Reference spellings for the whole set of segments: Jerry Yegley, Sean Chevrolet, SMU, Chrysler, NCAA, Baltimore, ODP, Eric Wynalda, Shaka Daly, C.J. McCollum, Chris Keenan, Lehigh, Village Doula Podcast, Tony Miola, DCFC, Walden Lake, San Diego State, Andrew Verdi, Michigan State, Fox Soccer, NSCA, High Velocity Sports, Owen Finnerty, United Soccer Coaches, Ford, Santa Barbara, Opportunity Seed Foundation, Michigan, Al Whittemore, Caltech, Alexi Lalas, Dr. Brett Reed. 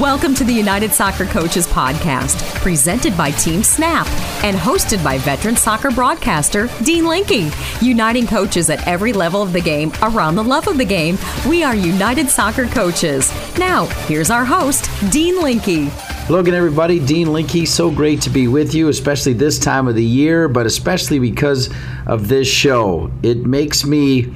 Welcome to the United Soccer Coaches podcast, presented by Team Snap and hosted by veteran soccer broadcaster Dean Linke. Uniting coaches at every level of the game around the love of the game. We are United Soccer Coaches. Now, here's our host, Dean Linke. Hello again, everybody. Dean Linke, so great to be with you, especially this time of the year, but especially because of this show. It makes me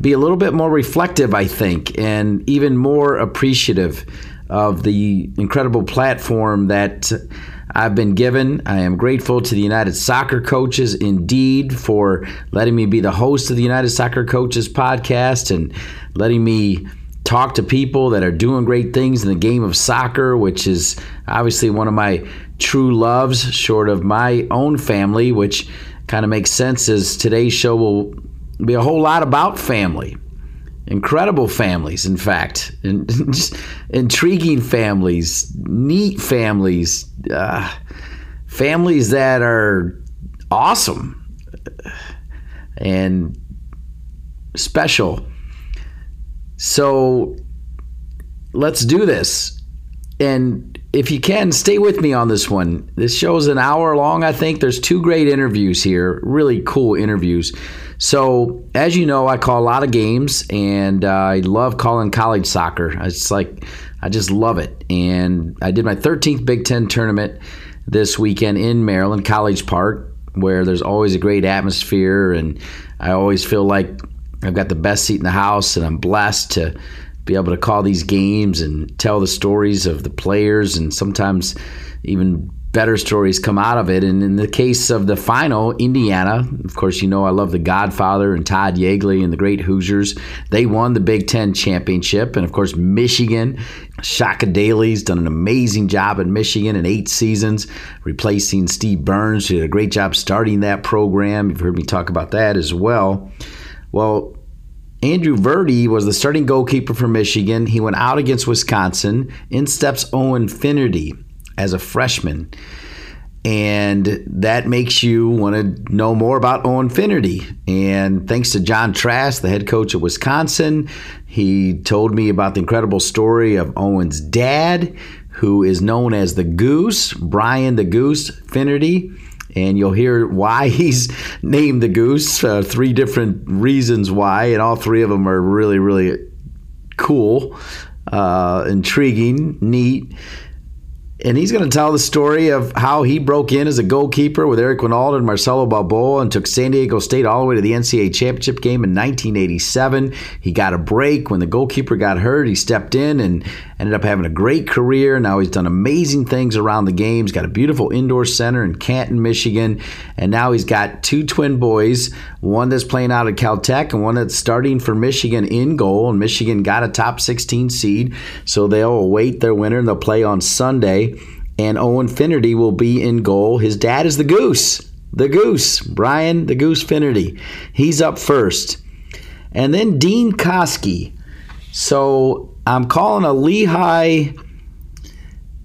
be a little bit more reflective, I think, and even more appreciative of the incredible platform that I've been given. I am grateful to the United Soccer Coaches, indeed, for letting me be the host of the United Soccer Coaches podcast and letting me talk to people that are doing great things in the game of soccer, which is obviously one of my true loves, short of my own family, which kind of makes sense as today's show will be a whole lot about family. Incredible families, in fact, and just intriguing families, neat families, families that are awesome and special. So let's do this. And if you can, stay with me on this one. This show is an hour long, I think. There's two great interviews here, really cool interviews. So as you know, I call a lot of games, and I love calling college soccer. It's like I just love it. And I did my 13th Big Ten tournament this weekend in Maryland, College Park, where there's always a great atmosphere, and I always feel like I've got the best seat in the house, and I'm blessed to be able to call these games and tell the stories of the players, and sometimes even better stories come out of it. And in the case of the final, Indiana, of course, you know I love the Godfather and Todd Yeagley and the great Hoosiers. They won the Big Ten championship. And, of course, Michigan, Shaka Daly's done an amazing job at Michigan in 8 seasons, replacing Steve Burns, who did a great job starting that program. You've heard me talk about that as well. Well, Andrew Verdi was the starting goalkeeper for Michigan. He went out against Wisconsin. In steps Owen Finnerty as a freshman. And that makes you want to know more about Owen Finnerty. And thanks to John Trask, the head coach at Wisconsin, he told me about the incredible story of Owen's dad, who is known as the Goose, Brian the Goose Finnerty. And you'll hear why he's named the Goose, 3 different reasons why, and all 3 of them are really, really cool, intriguing, neat. And he's going to tell the story of how he broke in as a goalkeeper with Eric Wynalda and Marcelo Balboa and took San Diego State all the way to the NCAA championship game in 1987. He got a break. When the goalkeeper got hurt, he stepped in and ended up having a great career. Now he's done amazing things around the game. He's got a beautiful indoor center in Canton, Michigan. And now he's got 2 twin boys, one that's playing out at Caltech and one that's starting for Michigan in goal. And Michigan got a top 16 seed, so they'll await their winner and they'll play on Sunday. And Owen Finnerty will be in goal. His dad is the Goose, Brian the Goose Finnerty. He's up first. And then Dean Koski. So I'm calling a Lehigh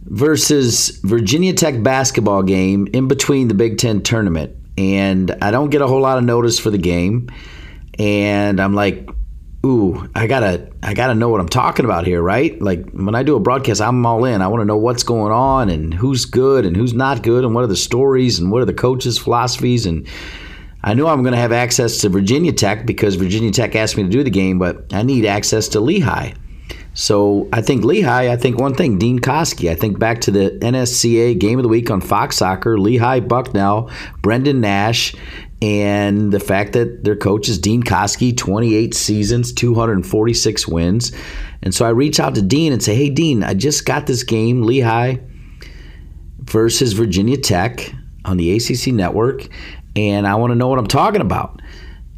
versus Virginia Tech basketball game in between the Big Ten tournament. And I don't get a whole lot of notice for the game. And I'm like, ooh, I gotta know what I'm talking about here, right? Like when I do a broadcast, I'm all in. I want to know what's going on and who's good and who's not good and what are the stories and what are the coaches' philosophies. And I know I'm going to have access to Virginia Tech because Virginia Tech asked me to do the game, but I need access to Lehigh. So I think Lehigh, I think one thing, Dean Koski. I think back to the NSCA Game of the Week on Fox Soccer, Lehigh, Bucknell, Brendan Nash, and the fact that their coach is Dean Koski, 28 seasons, 246 wins. And so I reach out to Dean and say, hey, Dean, I just got this game, Lehigh versus Virginia Tech on the ACC network, and I want to know what I'm talking about.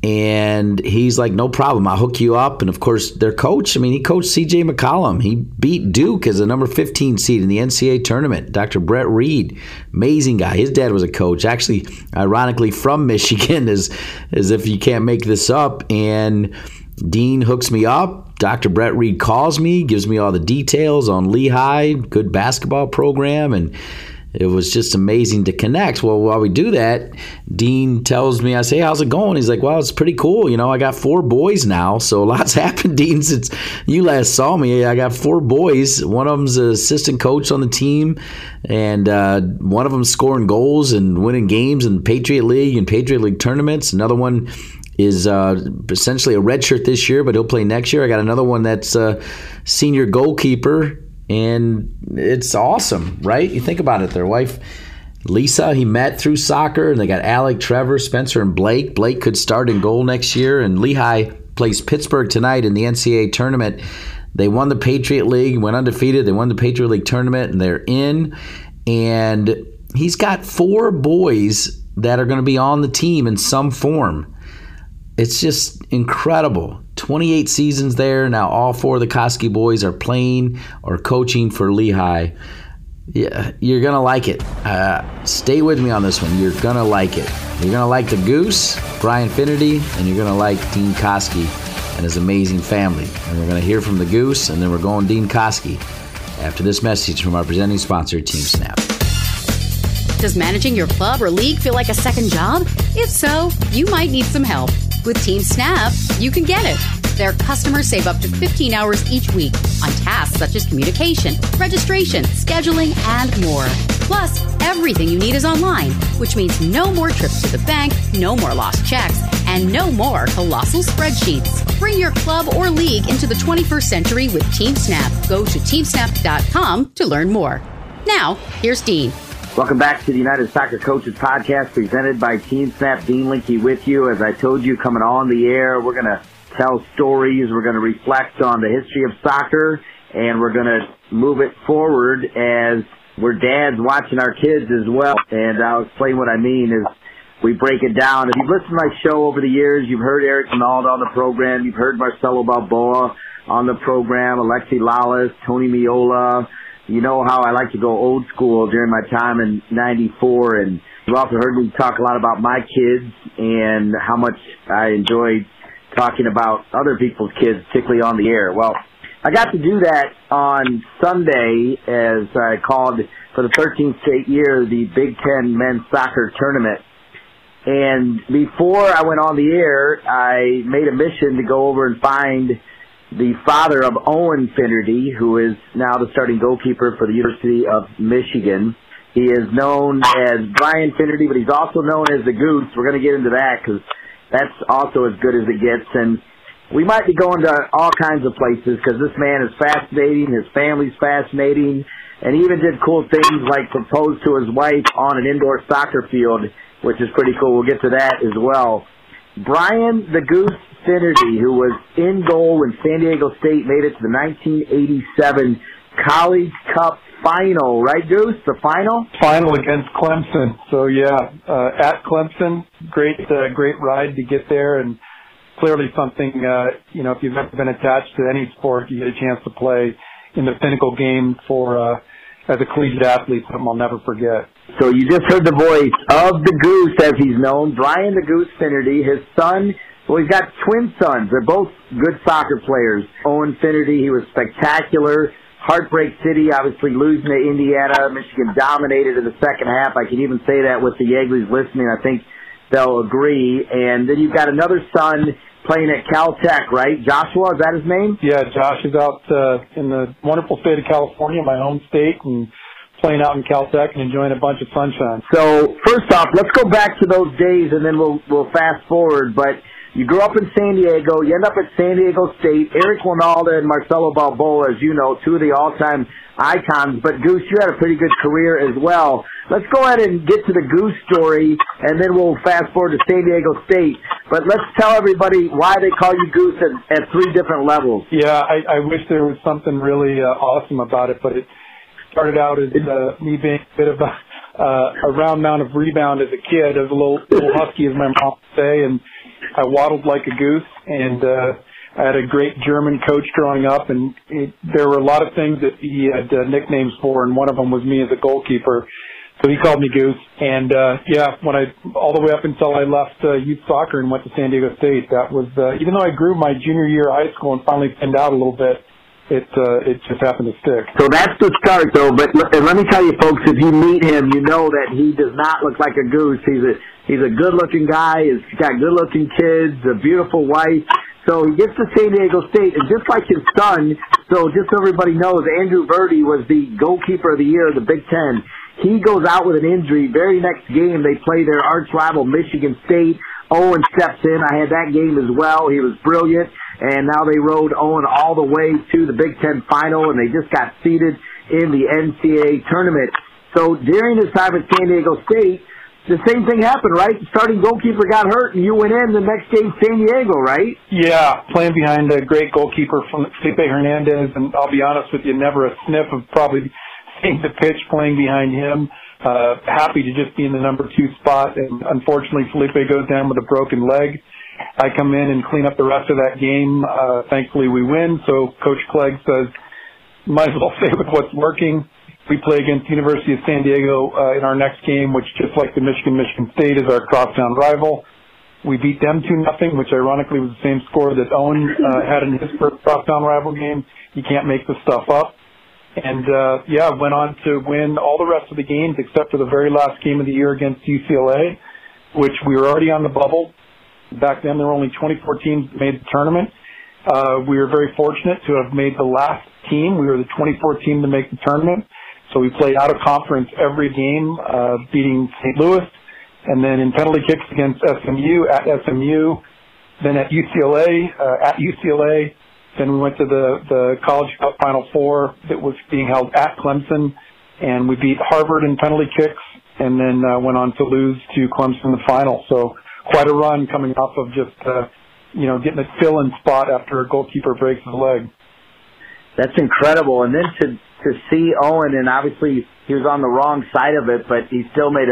And he's like, no problem, I'll hook you up. And, of course, their coach, I mean, he coached C.J. McCollum. He beat Duke as a number 15 seed in the NCAA tournament. Dr. Brett Reed, amazing guy. His dad was a coach, actually, ironically, from Michigan, as if you can't make this up. And Dean hooks me up. Dr. Brett Reed calls me, gives me all the details on Lehigh, good basketball program, and it was just amazing to connect. Well, while we do that, Dean tells me, I say, how's it going? He's like, well, it's pretty cool. You know, I got 4 boys now, so a lot's happened, Dean, since you last saw me. I got 4 boys. One of them's an assistant coach on the team, and one of them's scoring goals and winning games in Patriot League and Patriot League tournaments. Another one is essentially a redshirt this year, but he'll play next year. I got another one that's a senior goalkeeper, and it's awesome, right? You think about it. Their wife, Lisa, he met through soccer, and they got Alec, Trevor, Spencer, and Blake. Blake could start in goal next year, and Lehigh plays Pittsburgh tonight in the NCAA tournament. They won the Patriot League, went undefeated. They won the Patriot League tournament, and they're in. And he's got 4 boys that are going to be on the team in some form. It's just incredible. 28 seasons there. Now all 4 of the Koski boys are playing or coaching for Lehigh. Yeah, you're going to like it. Stay with me on this one. You're going to like it. You're going to like the Goose, Brian Finnerty, and you're going to like Dean Koski and his amazing family. And we're going to hear from the Goose, and then we're going Dean Koski after this message from our presenting sponsor, Team Snap. Does managing your club or league feel like a second job? If so, you might need some help. With Team Snap, you can get it. Their customers save up to 15 hours each week on tasks such as communication, registration, scheduling, and more. Plus, everything you need is online, which means no more trips to the bank, no more lost checks, and no more colossal spreadsheets. Bring your club or league into the 21st century with Team Snap. Go to teamsnap.com to learn more. Now, here's Dean. Welcome back to the United Soccer Coaches podcast presented by Team Snap. Dean Linke with you. As I told you, coming on the air, we're going to tell stories. We're going to reflect on the history of soccer, and we're going to move it forward as we're dads watching our kids as well. And I'll explain what I mean as we break it down. If you've listened to my show over the years, you've heard Eric Wynalda on the program. You've heard Marcelo Balboa on the program, Alexi Lalas, Tony Miola. You know how I like to go old school during my time in 94, and you've also heard me talk a lot about my kids and how much I enjoy talking about other people's kids, particularly on the air. Well, I got to do that on Sunday as I called for the 13th straight year the Big Ten Men's Soccer Tournament. And before I went on the air, I made a mission to go over and find the father of Owen Finnerty, who is now the starting goalkeeper for the University of Michigan. He is known as Brian Finnerty, but he's also known as the Goose. We're going to get into that because that's also as good as it gets. And we might be going to all kinds of places because this man is fascinating, his family's fascinating, and he even did cool things like propose to his wife on an indoor soccer field, which is pretty cool. We'll get to that as well. Brian the Goose Finnerty, who was in goal when San Diego State made it to the 1987 College Cup final, right, Goose? The final? Final against Clemson. So, yeah, at Clemson, great ride to get there, and clearly something, you know, if you've ever been attached to any sport, you get a chance to play in the pinnacle game for as a collegiate athlete, something I'll never forget. So you just heard the voice of the Goose, as he's known, Brian the Goose Finnerty. His son, well, he's got twin sons. They're both good soccer players. Owen Finnerty, he was spectacular. Heartbreak City, obviously losing to Indiana. Michigan dominated in the second half. I can even say that with the Yegleys listening. I think they'll agree. And then you've got another son playing at Caltech, right? Joshua, is that his name? Yeah, Josh is out in the wonderful state of California, my home state, and playing out in Caltech and enjoying a bunch of sunshine. So, first off, let's go back to those days, and then we'll fast forward. But you grew up in San Diego. You end up at San Diego State. Eric Wynalda and Marcelo Balboa, as you know, two of the all-time icons. But, Goose, you had a pretty good career as well. Let's go ahead and get to the Goose story, and then we'll fast forward to San Diego State. But let's tell everybody why they call you Goose at 3 different levels. Yeah, I wish there was something really awesome about it, but it started out as me being a bit of a round mound of rebound as a kid. I was a little husky, as my mom would say, and I waddled like a goose, and I had a great German coach growing up, and there were a lot of things that he had nicknames for, and one of them was me as a goalkeeper, so he called me Goose. And yeah, when I all the way up until I left youth soccer and went to San Diego State, that was even though I grew my junior year of high school and finally thinned out a little bit, it just happened to stick. So that's the start, though. But let me tell you, folks, if you meet him, you know that he does not look like a goose. He's a good-looking guy. He's got good-looking kids, a beautiful wife. So he gets to San Diego State, and just like his son, so just so everybody knows, Andrew Verdi was the goalkeeper of the year of the Big Ten. He goes out with an injury. Very next game, they play their arch rival, Michigan State. Owen steps in. I had that game as well. He was brilliant. And now they rode Owen all the way to the Big Ten final, and they just got seated in the NCAA tournament. So during his time at San Diego State, the same thing happened, right? The starting goalkeeper got hurt, and you went in the next game, San Diego, right? Yeah, playing behind a great goalkeeper from Felipe Hernandez, and I'll be honest with you, never a sniff of probably seeing the pitch playing behind him. Happy to just be in the number 2 spot, and unfortunately Felipe goes down with a broken leg. I come in and clean up the rest of that game. Thankfully we win, so Coach Clegg says, might as well stay with what's working. We play against the University of San Diego in our next game, which just like the Michigan State is our crosstown rival. We beat them 2-0, which ironically was the same score that Owen had in his first crosstown rival game. You can't make this stuff up. And, went on to win all the rest of the games except for the very last game of the year against UCLA, which we were already on the bubble. Back then, there were only 24 teams that made the tournament. We were very fortunate to have made the last team. We were the 24th team to make the tournament. So we played out of conference every game, beating St. Louis, and then in penalty kicks against SMU, at SMU, then at UCLA, Then we went to the College Cup Final Four that was being held at Clemson, and we beat Harvard in penalty kicks, and then went on to lose to Clemson in the final. So quite a run coming off of just, getting a fill-in spot after a goalkeeper breaks his leg. That's incredible. And then to see Owen, and obviously he was on the wrong side of it, but he still made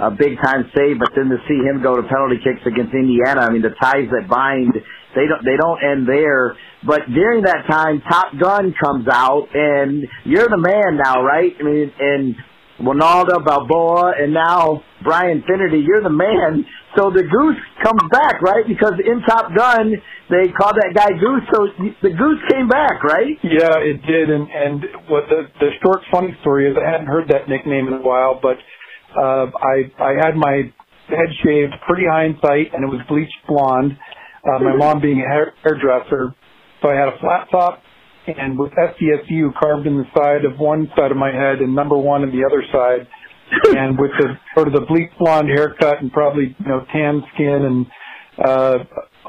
a big-time save. But then to see him go to penalty kicks against Indiana, I mean, the ties that bind, they don't end there. But during that time, Top Gun comes out, and you're the man now, right? I mean, and Wynalda, Balboa, and now Brian Finnerty, you're the man. So the goose comes back, right? Because in Top Gun, they called that guy Goose, so the goose came back, right? Yeah, it did. And what the short, funny story is I hadn't heard that nickname in a while, but I had my head shaved pretty high in sight, and it was bleached blonde, my mom being a hairdresser. So I had a flat top, and with SDSU carved in the side of one side of my head and number 1 in the other side, and with the sort of the bleak blonde haircut and probably tan skin and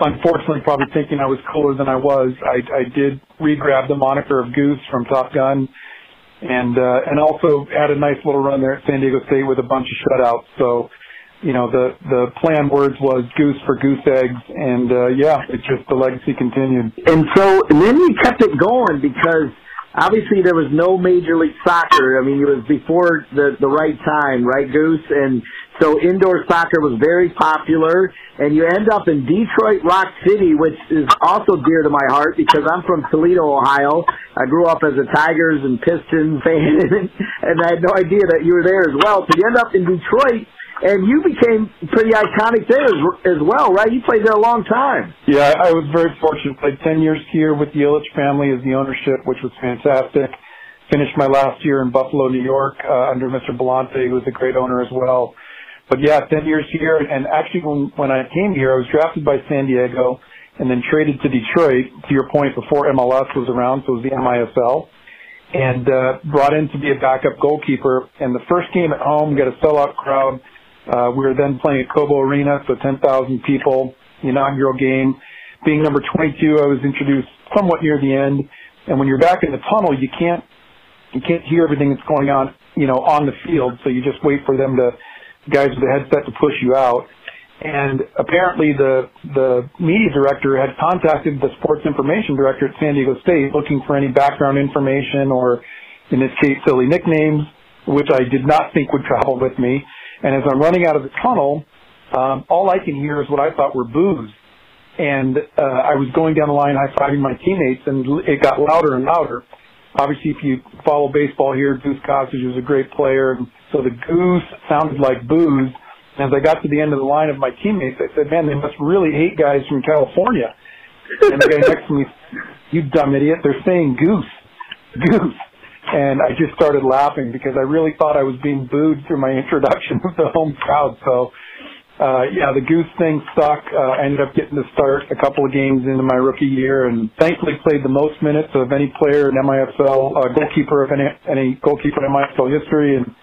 unfortunately probably thinking I was cooler than I was, I did re-grab the moniker of Goose from Top Gun, and also had a nice little run there at San Diego State with a bunch of shutouts. So the plan words was goose for goose eggs, and it's just the legacy continued. And then you kept it going because obviously there was no Major League Soccer. I mean, it was before the right time, right, Goose? And so indoor soccer was very popular, and you end up in Detroit, Rock City, which is also dear to my heart because I'm from Toledo, Ohio. I grew up as a Tigers and Pistons fan, and I had no idea that you were there as well. So you end up in Detroit, and you became pretty iconic there as well, right? You played there a long time. Yeah, I was very fortunate. Played 10 years here with the Illich family as the ownership, which was fantastic. Finished my last year in Buffalo, New York, under Mr. Belante, who was a great owner as well. But, 10 years here. And actually, when I came here, I was drafted by San Diego and then traded to Detroit, to your point, before MLS was around, so it was the MISL. And brought in to be a backup goalkeeper. And the first game at home, got a sellout crowd. We were then playing at Cobo Arena, so 10,000 people, the inaugural game. Being number 22, I was introduced somewhat near the end. And when you're back in the tunnel, you can't hear everything that's going on, on the field. So you just wait for guys with the headset to push you out. And apparently the media director had contacted the sports information director at San Diego State looking for any background information or, in this case, silly nicknames, which I did not think would travel with me. And as I'm running out of the tunnel, all I can hear is what I thought were boos. And I was going down the line high-fiving my teammates, and it got louder and louder. Obviously, if you follow baseball here, Goose Koski was a great player. And so the goose sounded like boos. And as I got to the end of the line of my teammates, I said, man, they must really hate guys from California. And the guy next to me, "You dumb idiot, they're saying goose, goose." And I just started laughing because I really thought I was being booed through my introduction with the home crowd. So, yeah, the goose thing stuck. I ended up getting to start a couple of games into my rookie year and thankfully played the most minutes of any player in MISL, goalkeeper of any goalkeeper in MISL history, and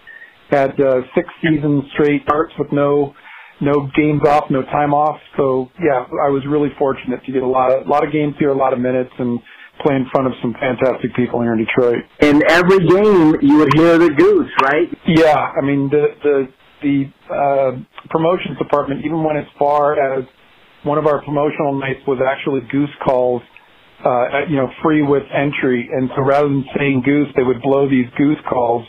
had 6 seasons straight starts with no games off, no time off. So, yeah, I was really fortunate to get a lot of games here, a lot of minutes, and play in front of some fantastic people here in Detroit. In every game, you would hear the goose, right? Yeah, I mean, the promotions department, even went as far as one of our promotional nights was actually goose calls, free with entry. And so rather than saying goose, they would blow these goose calls.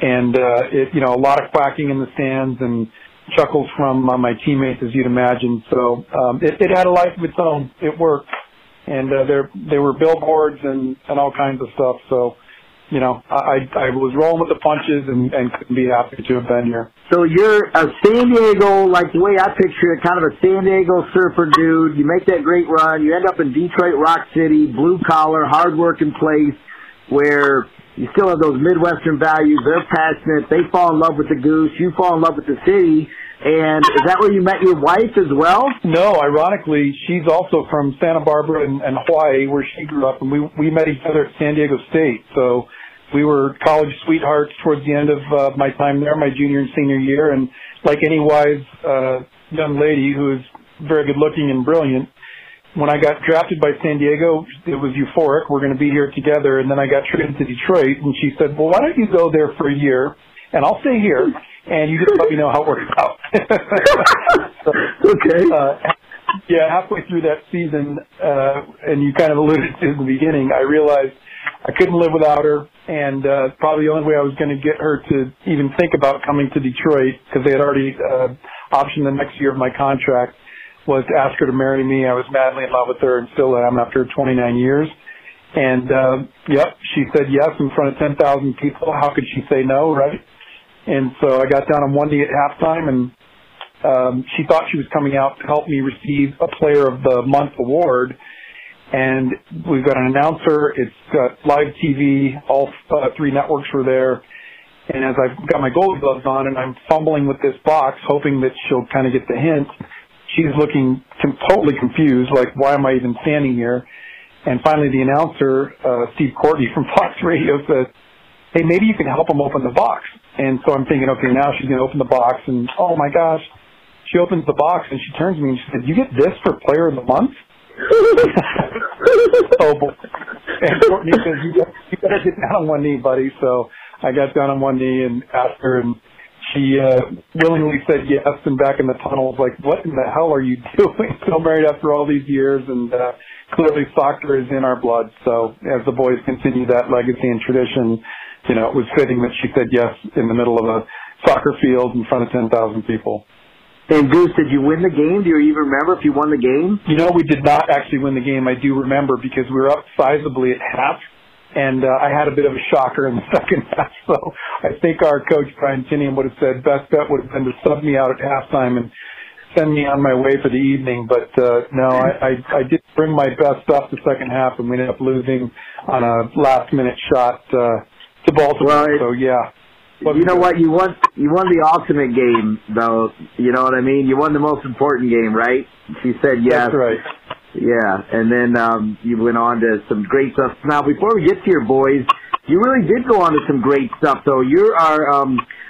And, a lot of quacking in the stands and chuckles from my teammates, as you'd imagine. So it had a life of its own. It worked, and there were billboards and all kinds of stuff. So, I was rolling with the punches and couldn't be happy to have been here. So you're a San Diego, like the way I picture it, kind of a San Diego surfer dude. You make that great run. You end up in Detroit, Rock City, blue collar, hard working place where you still have those Midwestern values. They're passionate. They fall in love with the goose. You fall in love with the city. And is that where you met your wife as well? No, ironically, she's also from Santa Barbara and Hawaii, where she grew up, and we met each other at San Diego State. So we were college sweethearts towards the end of my time there, my junior and senior year. And like any wise young lady who is very good looking and brilliant, when I got drafted by San Diego, it was euphoric. We're going to be here together. And then I got traded to Detroit, and she said, "Well, why don't you go there for a year, and I'll stay here. And you just let me know how it works out." So, okay. Halfway through that season, and you kind of alluded to in the beginning, I realized I couldn't live without her, and probably the only way I was going to get her to even think about coming to Detroit, because they had already optioned the next year of my contract, was to ask her to marry me. I was madly in love with her and still am after 29 years. And, she said yes in front of 10,000 people. How could she say no, right? And so I got down on one knee at halftime, and she thought she was coming out to help me receive a Player of the Month award. And we've got an announcer. It's got live TV. All three networks were there. And as I've got my gold gloves on and I'm fumbling with this box, hoping that she'll kind of get the hint, she's looking totally confused, like, why am I even standing here? And finally the announcer, Steve Courtney from Fox Radio, says, "Hey, maybe you can help him open the box." And so I'm thinking, okay, now she's going to open the box, and oh my gosh, she opens the box and she turns to me and she said, "You get this for Player of the Month?" Oh boy! And Courtney says, "You got to get down on one knee, buddy." So I got down on one knee and asked her, and she willingly said yes. And back in the tunnel, I was like, "What in the hell are you doing?" Still married after all these years, and clearly soccer is in our blood. So as the boys continue that legacy and tradition, it was fitting that she said yes in the middle of a soccer field in front of 10,000 people. And Goose, did you win the game? Do you even remember if you won the game? We did not actually win the game. I do remember because we were up sizably at half, and I had a bit of a shocker in the second half. So I think our coach, Brian Finnerty, would have said best bet would have been to sub me out at halftime and send me on my way for the evening. But I did bring my best stuff the second half, and we ended up losing on a last-minute shot to Baltimore, so yeah. You know what? You won the ultimate game, though. You know what I mean? You won the most important game, right? She said yes. That's right. Yeah, and then you went on to some great stuff. Now, before we get to your boys, you really did go on to some great stuff, though. You are,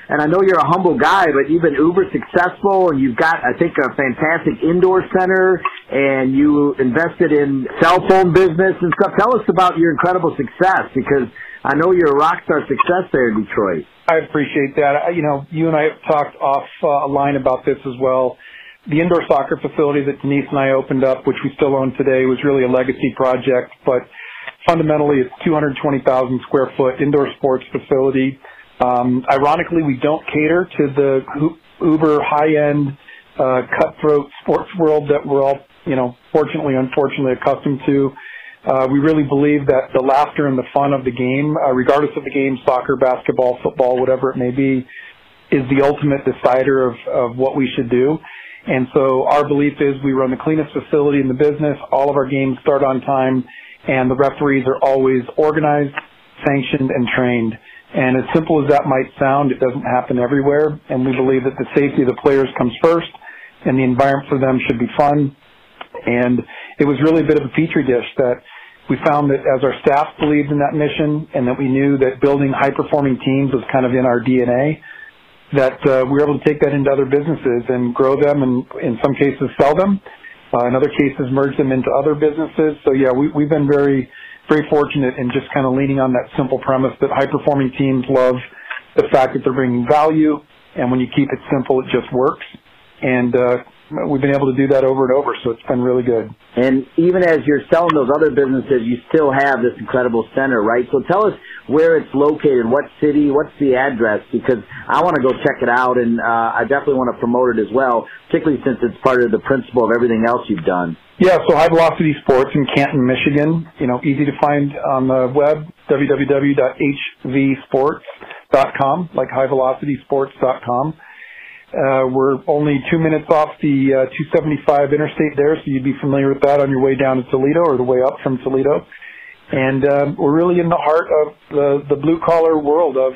and I know you're a humble guy, but you've been uber successful, and you've got, I think, a fantastic indoor center, and you invested in cell phone business and stuff. Tell us about your incredible success, because I know you're a rock star success there in Detroit. I appreciate that. You and I have talked off a line about this as well. The indoor soccer facility that Denise and I opened up, which we still own today, was really a legacy project, but fundamentally it's 220,000 square foot indoor sports facility. Ironically, we don't cater to the uber high-end cutthroat sports world that we're all, fortunately, unfortunately accustomed to. We really believe that the laughter and the fun of the game, regardless of the game, soccer, basketball, football, whatever it may be, is the ultimate decider of what we should do. And so our belief is we run the cleanest facility in the business. All of our games start on time, and the referees are always organized, sanctioned, and trained. And as simple as that might sound, it doesn't happen everywhere. And we believe that the safety of the players comes first, and the environment for them should be fun. And it was really a bit of a petri dish that we found that as our staff believed in that mission and that we knew that building high-performing teams was kind of in our DNA, that we were able to take that into other businesses and grow them and, in some cases, sell them. In other cases, merge them into other businesses. So, yeah, we've been very, very fortunate in just kind of leaning on that simple premise that high-performing teams love the fact that they're bringing value, and when you keep it simple, it just works. And we've been able to do that over and over, so it's been really good. And even as you're selling those other businesses, you still have this incredible center, right? So tell us where it's located, what city, what's the address, because I want to go check it out, and I definitely want to promote it as well, particularly since it's part of the principle of everything else you've done. Yeah, so High Velocity Sports in Canton, Michigan, you know, easy to find on the web, www.hvsports.com, like highvelocitysports.com. We're only 2 minutes off the 275 interstate there, so you'd be familiar with that on your way down to Toledo or the way up from Toledo. And we're really in the heart of the blue-collar world of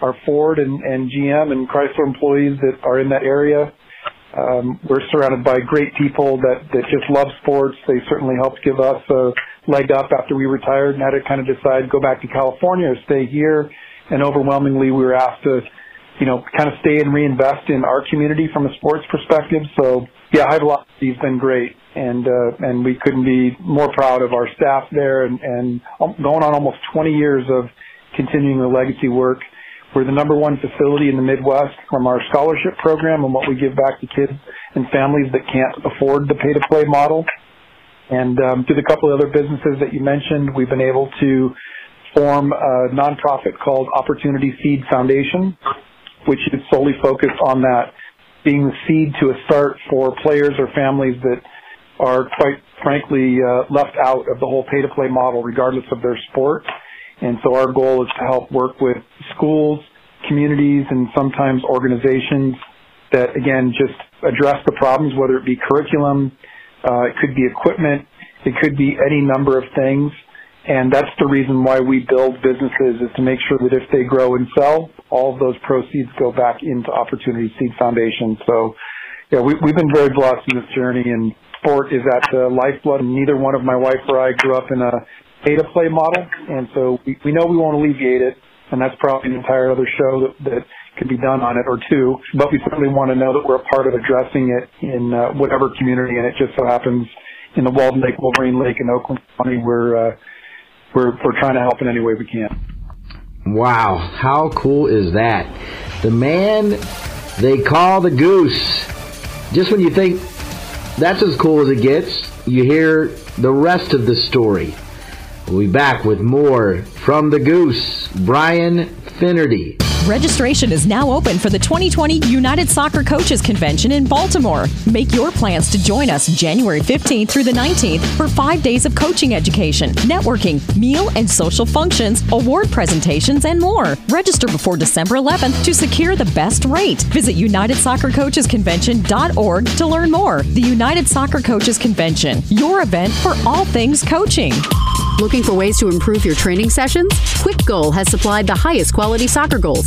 our Ford and GM and Chrysler employees that are in that area. We're surrounded by great people that just love sports. They certainly helped give us a leg up after we retired and had to kind of decide go back to California or stay here. And overwhelmingly, we were asked to kind of stay and reinvest in our community from a sports perspective. So, yeah, High Velocity's been great, and we couldn't be more proud of our staff there and going on almost 20 years of continuing the legacy work. We're the number one facility in the Midwest from our scholarship program and what we give back to kids and families that can't afford the pay-to-play model. And through the couple of other businesses that you mentioned, we've been able to form a nonprofit called Opportunity Seed Foundation, which is solely focused on that being the seed to a start for players or families that are, quite frankly, left out of the whole pay-to-play model regardless of their sport. And so our goal is to help work with schools, communities, and sometimes organizations that, again, just address the problems, whether it be curriculum, it could be equipment, it could be any number of things. And that's the reason why we build businesses, is to make sure that if they grow and sell, all of those proceeds go back into Opportunity Seed Foundation. So, yeah, we've been very blessed in this journey, and sport is at the lifeblood. And neither one of my wife or I grew up in a pay-to-play model, and so we know we won't alleviate it, and that's probably an entire other show that could be done on it or two. But we certainly want to know that we're a part of addressing it in whatever community, and it just so happens in the Walden Lake, Wolverine Lake, in Oakland County, we're trying to help in any way we can. Wow, how cool is that? The man they call the Goose. Just when you think that's as cool as it gets, you hear the rest of the story. We'll be back with more from the Goose, Brian Finnerty. Registration is now open for the 2020 United Soccer Coaches Convention in Baltimore. Make your plans to join us January 15th through the 19th for 5 days of coaching education, networking, meal and social functions, award presentations, and more. Register before December 11th to secure the best rate. Visit UnitedSoccerCoachesConvention.org to learn more. The United Soccer Coaches Convention, your event for all things coaching. Looking for ways to improve your training sessions? Quick Goal has supplied the highest quality soccer goals,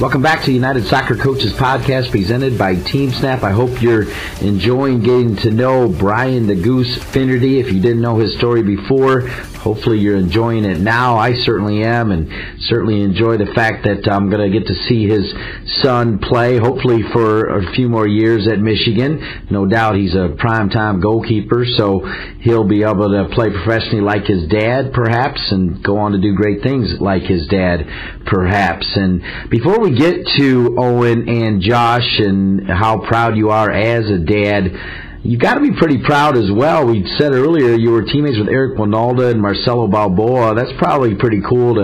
Welcome back to United Soccer Coaches Podcast presented by Team Snap. I hope you're enjoying getting to know Brian the Goose Finnerty. If you didn't know his story before, hopefully you're enjoying it now. I certainly am, and certainly enjoy the fact that I'm going to get to see his son play, hopefully for a few more years at Michigan. No doubt he's a primetime goalkeeper, so he'll be able to play professionally like his dad, perhaps, and go on to do great things like his dad, perhaps. And before we get to Owen and Josh and how proud you are as a dad, you've got to be pretty proud as well. We said earlier you were teammates with Eric Wynalda and Marcelo Balboa. That's probably pretty cool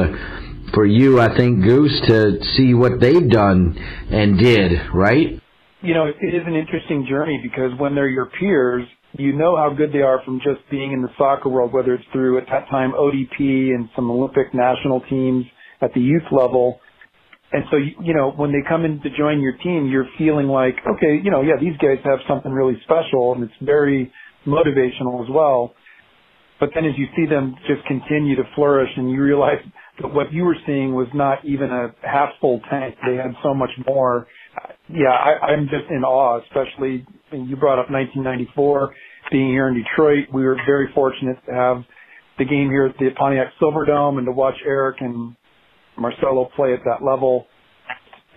for you, I think, Goose, to see what they've done and did, right? You know, it is an interesting journey because when they're your peers, you know how good they are from just being in the soccer world, whether it's through, at that time, ODP and some Olympic national teams at the youth level. And so, you know, when they come in to join your team, you're feeling like, okay, you know, yeah, these guys have something really special, and it's very motivational as well. But then as you see them just continue to flourish and you realize that what you were seeing was not even a half-full tank. They had so much more. Yeah, I'm just in awe, especially you brought up 1994, being here in Detroit. We were very fortunate to have the game here at the Pontiac Silverdome and to watch Eric and Marcelo play at that level.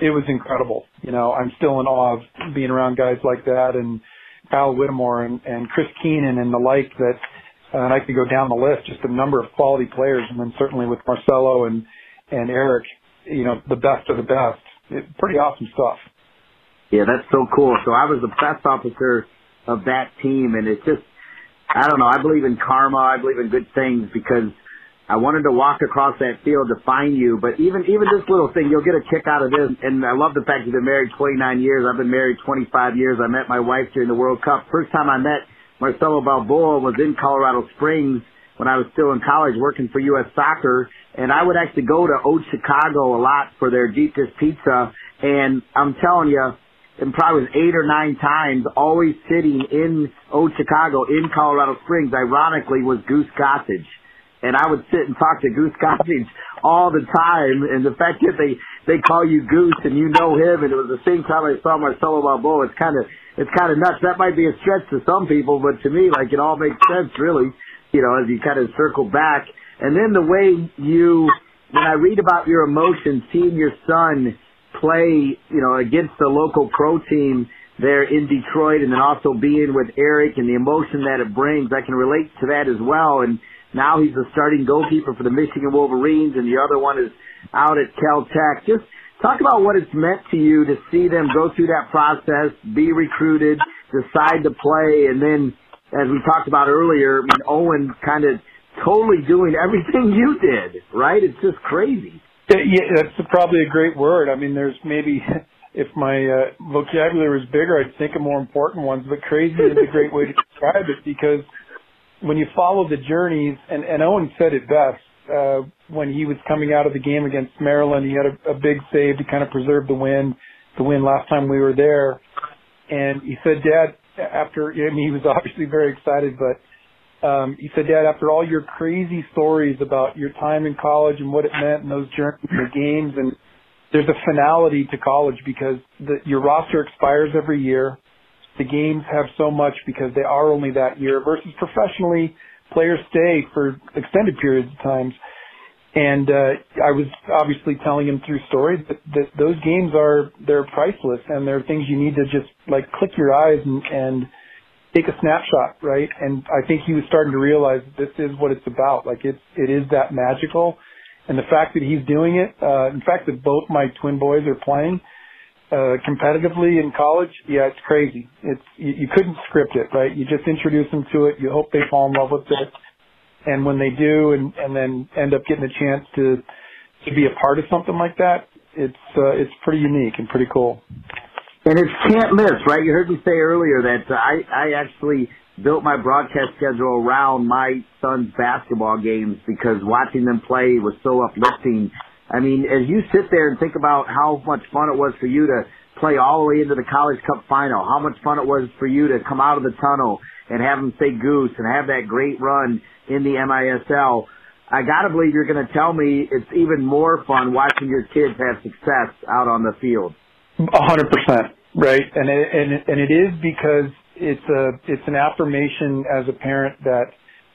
It was incredible. You know, I'm still in awe of being around guys like that and Al Whittemore and Chris Keenan and the like that. And I could go down the list, just a number of quality players. And then certainly with Marcelo and Eric, you know, the best of the best. It, pretty awesome stuff. Yeah, that's so cool. So I was the press officer of that team, and it's just, I don't know, I believe in karma. I believe in good things because I wanted to walk across that field to find you. But even this little thing, you'll get a kick out of this. And I love the fact you've been married 29 years. I've been married 25 years. I met my wife during the World Cup. First time I met Marcelo Balboa was in Colorado Springs when I was still in college working for U.S. Soccer, and I would actually go to Old Chicago a lot for their deepest pizza, and I'm telling you, and probably 8 or 9 times, always sitting in Old Chicago in Colorado Springs, ironically, was Goose Gossage. And I would sit and talk to Goose Gossage all the time, and the fact that they call you Goose and you know him, and it was the same time I saw Marcelo Balboa, it's kind of nuts. That might be a stretch to some people, but to me, like, it all makes sense, really, you know, as you kind of circle back. And then the way you, when I read about your emotions, seeing your son play, you know, against the local pro team there in Detroit, and then also being with Eric and the emotion that it brings, I can relate to that as well. And now he's the starting goalkeeper for the Michigan Wolverines, and the other one is out at Caltech. Just talk about what it's meant to you to see them go through that process, be recruited, decide to play, and then, as we talked about earlier, I mean, Owen kind of totally doing everything you did, right? It's just crazy. Yeah, that's probably a great word. I mean, there's maybe, if my vocabulary was bigger, I'd think of more important ones, but crazy is a great way to describe it because when you follow the journeys, and Owen said it best, when he was coming out of the game against Maryland, he had a big save to kind of preserve the win last time we were there. And he said, Dad, after, I mean, he was obviously very excited, but he said, Dad, after all your crazy stories about your time in college and what it meant and those journeys and the games, and there's a finality to college because your roster expires every year. The games have so much because they are only that year versus professionally, players stay for extended periods of times. And I was obviously telling him through stories that those games they're priceless, and they're things you need to just, like, click your eyes and take a snapshot, right? And I think he was starting to realize this is what it's about. Like, it is that magical. And the fact that he's doing it, in fact, that both my twin boys are playing competitively in college, yeah, it's crazy. You couldn't script it, right? You just introduce them to it. You hope they fall in love with it. And when they do and then end up getting a chance to be a part of something like that, it's pretty unique and pretty cool. And it's can't miss, right? You heard me say earlier that I actually built my broadcast schedule around my son's basketball games because watching them play was so uplifting. I mean, as you sit there and think about how much fun it was for you to play all the way into the College Cup final, how much fun it was for you to come out of the tunnel and have them say Goose and have that great run in the MISL, I gotta believe you're gonna tell me it's even more fun watching your kids have success out on the field. 100%, right? And it is because it's an affirmation as a parent that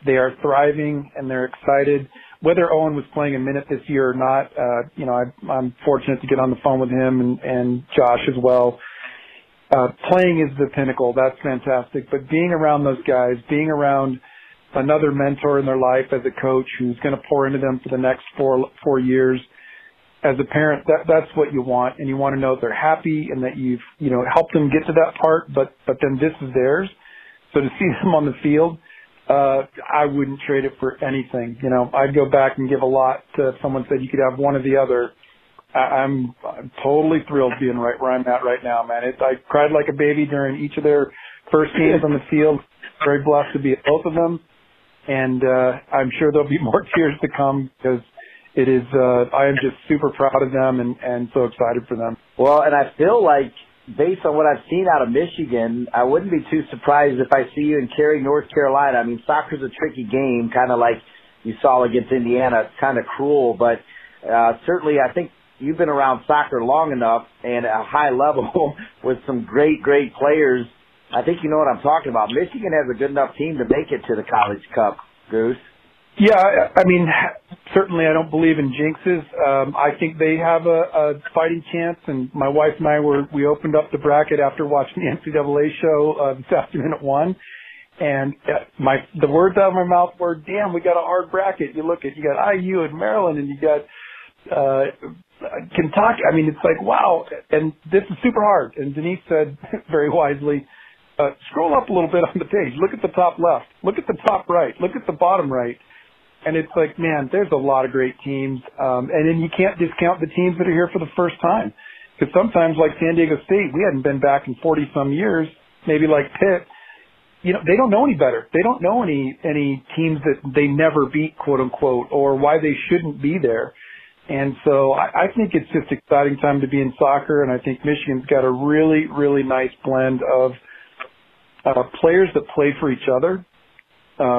they are thriving and they're excited. Whether Owen was playing a minute this year or not, you know, I'm fortunate to get on the phone with him and Josh as well. Playing is the pinnacle. That's fantastic. But being around those guys, being around another mentor in their life as a coach who's going to pour into them for the next four years, as a parent, that's what you want. And you want to know they're happy and that you've, you know, helped them get to that part, but then this is theirs. So to see them on the field, I wouldn't trade it for anything. You know, I'd go back and give a lot to if someone said you could have one or the other. I'm totally thrilled being right where I'm at right now, man. I cried like a baby during each of their first games on the field. Very blessed to be at both of them. And I'm sure there'll be more tears to come because it is I am just super proud of them and so excited for them. Well, and I feel like based on what I've seen out of Michigan, I wouldn't be too surprised if I see you in Cary, North Carolina. I mean, soccer's a tricky game, kind of like you saw against Indiana. It's kind of cruel, but certainly I think you've been around soccer long enough and at a high level with some great, great players. I think you know what I'm talking about. Michigan has a good enough team to make it to the College Cup, Goose. Yeah, I mean, certainly I don't believe in jinxes. I think they have a fighting chance, and my wife and I we opened up the bracket after watching the NCAA show this afternoon at 1, and the words out of my mouth were, damn, we got a hard bracket. You got IU and Maryland, and you got Kentucky. I mean, it's like, wow, and this is super hard. And Denise said very wisely, scroll up a little bit on the page. Look at the top left. Look at the top right. Look at the bottom right. And it's like, man, there's a lot of great teams. And then you can't discount the teams that are here for the first time. Because sometimes, like San Diego State, we hadn't been back in 40-some years, maybe like Pitt. You know, they don't know any better. They don't know any teams that they never beat, quote-unquote, or why they shouldn't be there. And so I think it's just an exciting time to be in soccer, and I think Michigan's got a really, really nice blend of players that play for each other.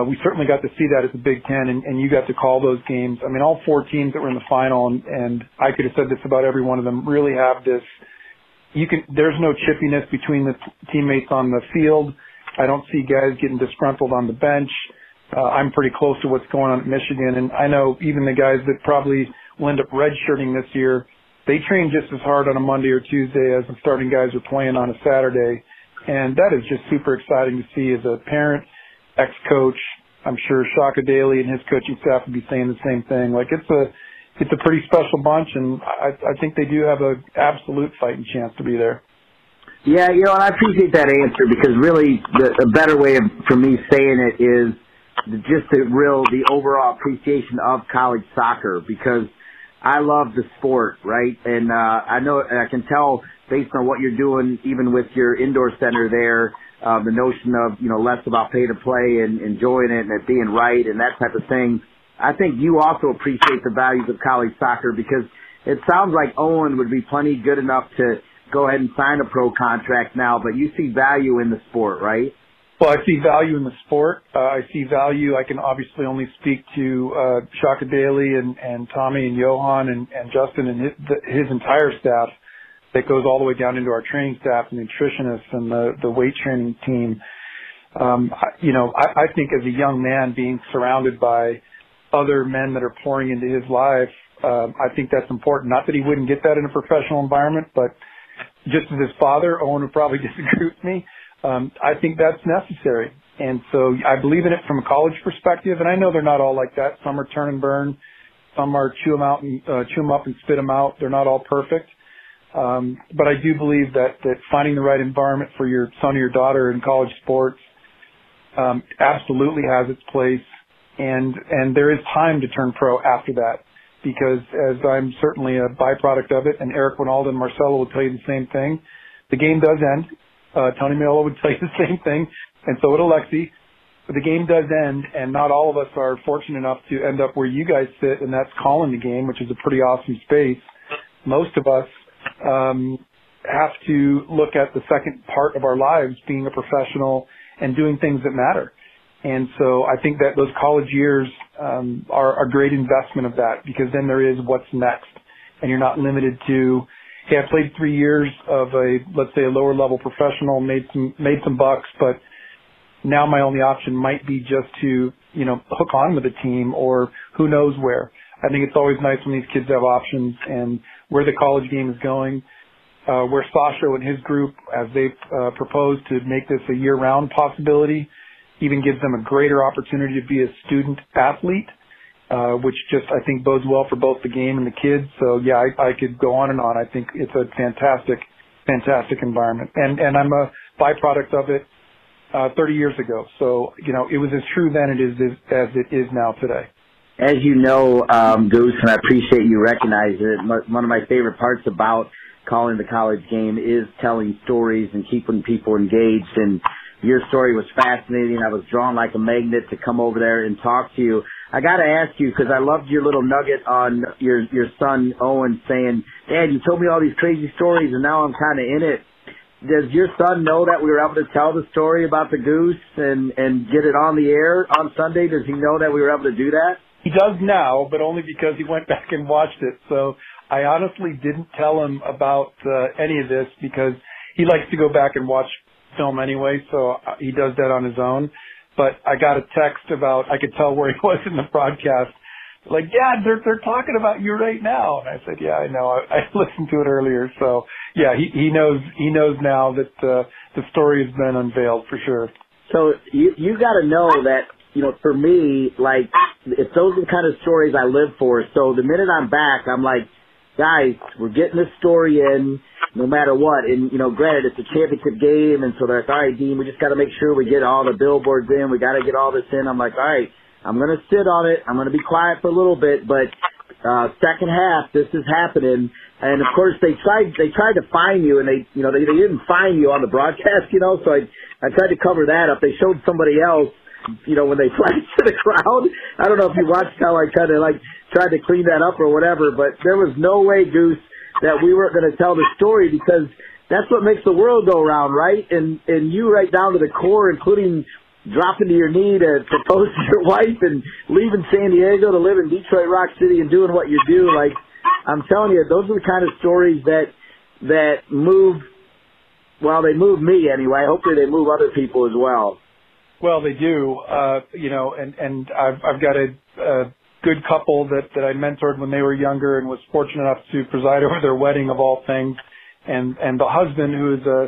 We certainly got to see that at the Big Ten, and you got to call those games. I mean, all four teams that were in the final, and I could have said this about every one of them, really have this. There's no chippiness between the teammates on the field. I don't see guys getting disgruntled on the bench. I'm pretty close to what's going on at Michigan, and I know even the guys that probably will end up redshirting this year, they train just as hard on a Monday or Tuesday as the starting guys are playing on a Saturday. And that is just super exciting to see as a parent, ex-coach. I'm sure Shaka Daly and his coaching staff would be saying the same thing. Like, it's a pretty special bunch, and I think they do have an absolute fighting chance to be there. Yeah, you know, and I appreciate that answer because really a better way for me saying it is just the overall appreciation of college soccer because I love the sport, right? And I know I can tell based on what you're doing, even with your indoor center there, the notion of, you know, less about pay to play and enjoying it and it being right and that type of thing. I think you also appreciate the values of college soccer because it sounds like Owen would be plenty good enough to go ahead and sign a pro contract now, but you see value in the sport, right? Well, I see value in the sport. I see value. I can obviously only speak to Shaka Daly and Tommy and Johan and Justin and his entire staff that goes all the way down into our training staff and nutritionists and the weight training team. I think as a young man being surrounded by other men that are pouring into his life, I think that's important. Not that he wouldn't get that in a professional environment, but just as his father, Owen would probably disagree with me. I think that's necessary. And so I believe in it from a college perspective. And I know they're not all like that. Some are turn and burn. Some are chew them up and spit them out. They're not all perfect. But I do believe that finding the right environment for your son or your daughter in college sports, absolutely has its place. And there is time to turn pro after that because as I'm certainly a byproduct of it, and Eric Wynalda and Marcelo will tell you the same thing, the game does end. Tony Maiolo would tell you the same thing, and so would Alexi. The game does end, and not all of us are fortunate enough to end up where you guys sit, and that's calling the game, which is a pretty awesome space. Most of us have to look at the second part of our lives, being a professional and doing things that matter. And so I think that those college years are a great investment of that because then there is what's next, and you're not limited to – hey, I played 3 years of let's say a lower level professional, made some bucks, but now my only option might be just to, you know, hook on with a team or who knows where. I think it's always nice when these kids have options and where the college game is going, where Sasha and his group, as they've proposed to make this a year-round possibility, even gives them a greater opportunity to be a student athlete. Which just, I think, bodes well for both the game and the kids. So, yeah, I could go on and on. I think it's a fantastic, fantastic environment. And I'm a byproduct of it. 30 years ago. So, you know, it was as true then as it is now today. As you know, Goose, and I appreciate you recognizing it, one of my favorite parts about calling the college game is telling stories and keeping people engaged. And your story was fascinating. I was drawn like a magnet to come over there and talk to you. I got to ask you, because I loved your little nugget on your son, Owen, saying, Dad, you told me all these crazy stories, and now I'm kind of in it. Does your son know that we were able to tell the story about the goose and get it on the air on Sunday? Does he know that we were able to do that? He does now, but only because he went back and watched it. So I honestly didn't tell him about any of this because he likes to go back and watch film anyway, so he does that on his own. But I got a text about, I could tell where he was in the broadcast. Like, Dad, they're talking about you right now. And I said, yeah, I know. I listened to it earlier. So, yeah, he knows now that the story has been unveiled for sure. So you got to know that, you know, for me, like, it's those are the kind of stories I live for. So the minute I'm back, I'm like, guys, we're getting this story in no matter what. And, you know, granted, it's a championship game. And so they're like, all right, Dean, we just got to make sure we get all the billboards in. We got to get all this in. I'm like, all right, I'm going to sit on it. I'm going to be quiet for a little bit. But second half, this is happening. And, of course, they tried to find you, and they didn't find you on the broadcast, you know. So I tried to cover that up. They showed somebody else. You know, when they flashed to the crowd, I don't know if you watched how I kind of like tried to clean that up or whatever, but there was no way, Goose, that we weren't going to tell the story, because that's what makes the world go round, right? And you right down to the core, including dropping to your knee to propose to your wife and leaving San Diego to live in Detroit, Rock City, and doing what you do. Like, I'm telling you, those are the kind of stories that move, well, they move me anyway. Hopefully they move other people as well. Well, they do, you know, and I've got a good couple that I mentored when they were younger and was fortunate enough to preside over their wedding, of all things. And the husband, who is a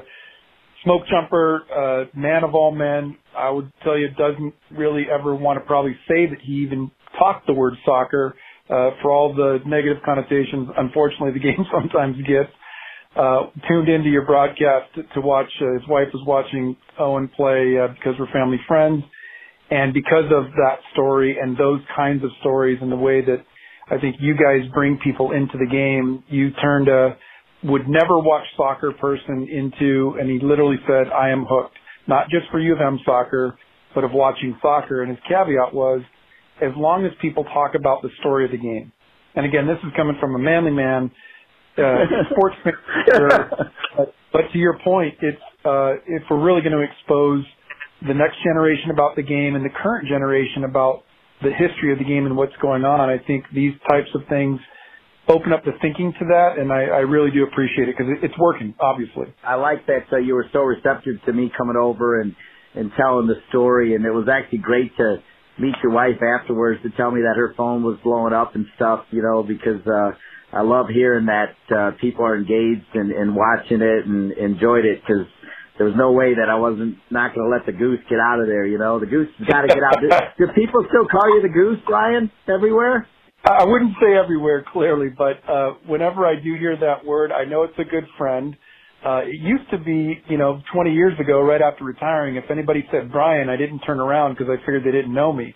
smoke jumper, man of all men, I would tell you, doesn't really ever want to probably say that he even talked the word soccer, for all the negative connotations, unfortunately, the game sometimes gets. Tuned into your broadcast to watch, his wife was watching Owen play because we're family friends, and because of that story and those kinds of stories and the way that I think you guys bring people into the game, you turned a would never watch soccer person into, and he literally said, I am hooked, not just for U of M soccer, but of watching soccer. And his caveat was, as long as people talk about the story of the game. And again, this is coming from a manly man, sports fan, but to your point, it's if we're really going to expose the next generation about the game and the current generation about the history of the game and what's going on, I think these types of things open up the thinking to that, and I really do appreciate it because it's working, obviously. I like that you were so receptive to me coming over and telling the story, and it was actually great to meet your wife afterwards to tell me that her phone was blowing up and stuff, you know, because I love hearing that people are engaged and watching it and enjoyed it, because there was no way that I wasn't not going to let the goose get out of there, you know. The goose has got to get out. Do people still call you the goose, Brian, everywhere? I wouldn't say everywhere, clearly, but whenever I do hear that word, I know it's a good friend. It used to be, you know, 20 years ago, right after retiring, if anybody said Brian, I didn't turn around because I figured they didn't know me.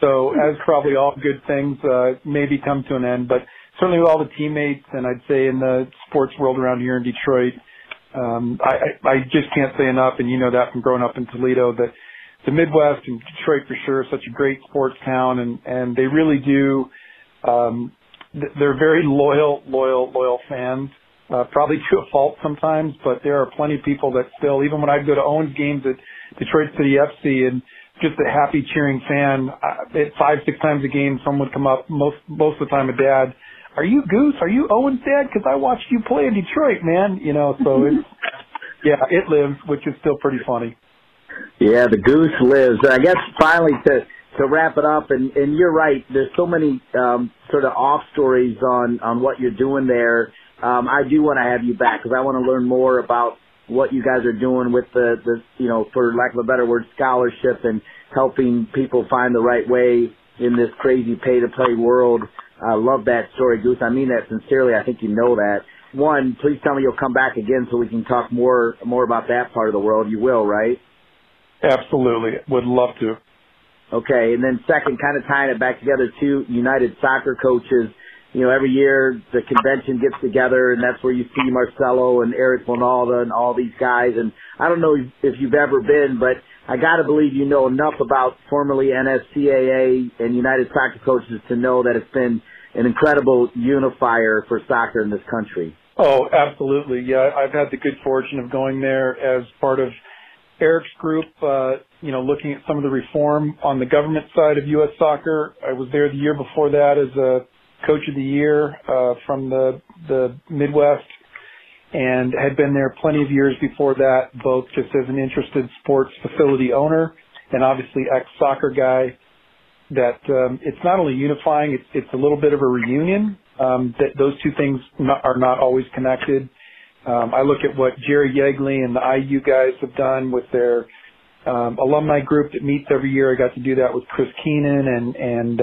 So as probably all good things maybe come to an end, but certainly with all the teammates, and I'd say in the sports world around here in Detroit, I just can't say enough, and you know that from growing up in Toledo, that the Midwest and Detroit for sure is such a great sports town, and they really do, they're very loyal fans, probably to a fault sometimes, but there are plenty of people that still, even when I go to Owens games at Detroit City FC and just a happy cheering fan, five, six times a game someone would come up, most of the time a dad, are you Goose? Are you Owen's dad? Because I watched you play in Detroit, man. You know, so it's, yeah, it lives, which is still pretty funny. Yeah, the Goose lives. I guess finally to wrap it up, and you're right, there's so many sort of off stories on what you're doing there. I do want to have you back because I want to learn more about what you guys are doing with the you know, for lack of a better word, scholarship and helping people find the right way in this crazy pay-to-play world. I love that story, Goose. I mean that sincerely. I think you know that. One, please tell me you'll come back again so we can talk more about that part of the world. You will, right? Absolutely. Would love to. Okay. And then second, kind of tying it back together to United Soccer Coaches. You know, every year the convention gets together, and that's where you see Marcelo and Eric Wynalda and all these guys. And I don't know if you've ever been, but I got to believe you know enough about formerly NSCAA and United Soccer Coaches to know that it's been an incredible unifier for soccer in this country. Oh, absolutely. Yeah, I've had the good fortune of going there as part of Eric's group, you know, looking at some of the reform on the government side of U.S. soccer. I was there the year before that as a coach of the year from the Midwest, and had been there plenty of years before that, both just as an interested sports facility owner and obviously ex-soccer guy, that it's not only unifying, it's a little bit of a reunion, that those two things are not always connected. I look at what Jerry Yegley and the IU guys have done with their alumni group that meets every year. I got to do that with Chris Keenan and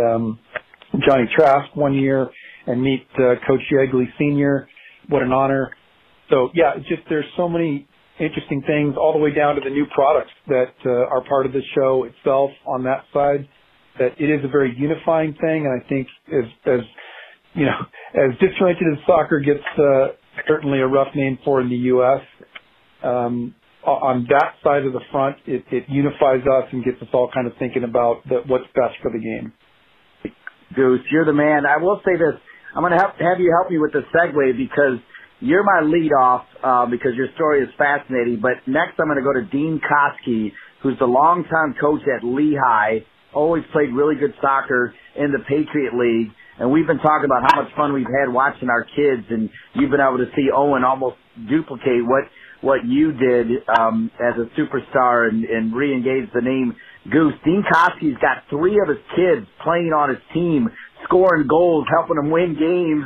Johnny Trask one year and meet Coach Yegley Sr. What an honor. So, yeah, just there's so many interesting things all the way down to the new products that are part of the show itself on that side, that it is a very unifying thing. And I think as disjointed as soccer gets, certainly a rough name for in the U.S., on that side of the front, it unifies us and gets us all kind of thinking about what's best for the game. Goose, you're the man. I will say this. I'm going to have you help me with the segue, because you're my leadoff, because your story is fascinating. But next I'm going to go to Dean Koski, who's the longtime coach at Lehigh, always played really good soccer in the Patriot League. And we've been talking about how much fun we've had watching our kids, and you've been able to see Owen almost duplicate what you did as a superstar and re-engage the name Goose. Dean Koski's got three of his kids playing on his team, scoring goals, helping them win games.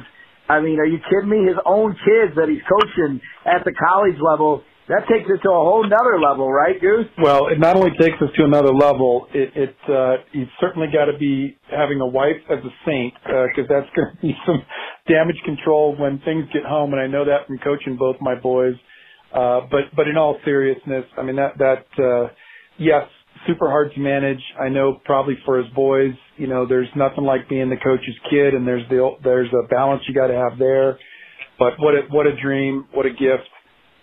I mean, are you kidding me? His own kids that he's coaching at the college level, that takes it to a whole nother level, right, Goose? Well, it not only takes us to another level, you've certainly got to be having a wife as a saint, because that's going to be some damage control when things get home, and I know that from coaching both my boys. But in all seriousness, I mean, yes, super hard to manage. I know probably for his boys, you know, there's nothing like being the coach's kid, and there's a balance you got to have there. But what a dream, what a gift.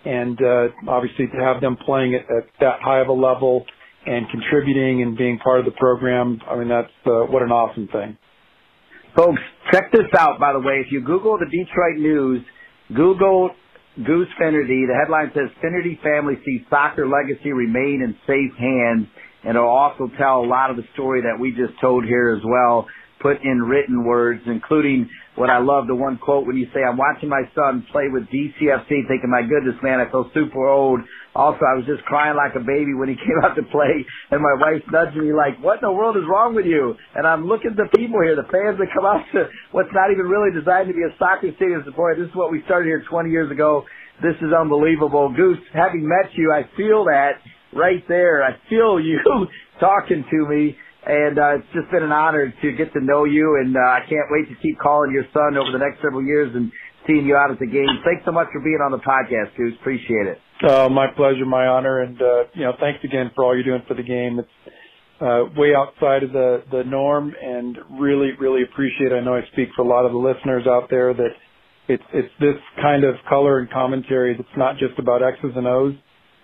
And obviously to have them playing at that high of a level and contributing and being part of the program, I mean, that's what an awesome thing. Folks, check this out, by the way. If you Google the Detroit News, Google Goose Finnerty, the headline says, Finnerty family sees soccer legacy remain in safe hands, and it'll also tell a lot of the story that we just told here as well, put in written words, including what I love, the one quote when you say, I'm watching my son play with DCFC thinking, my goodness, man, I feel super old. Also, I was just crying like a baby when he came out to play, and my wife nudged me like, what in the world is wrong with you? And I'm looking at the people here, the fans that come out to what's not even really designed to be a soccer stadium. Boy, this is what we started here 20 years ago. This is unbelievable. Goose, having met you, I feel that right there. I feel you talking to me. And it's just been an honor to get to know you, and I can't wait to keep calling your son over the next several years and seeing you out at the game. Thanks so much for being on the podcast, Goose. Appreciate it. My pleasure, my honor, and thanks again for all you're doing for the game. It's way outside of the norm, and really, really appreciate it. I know I speak for a lot of the listeners out there that it's this kind of color and commentary that's not just about X's and O's.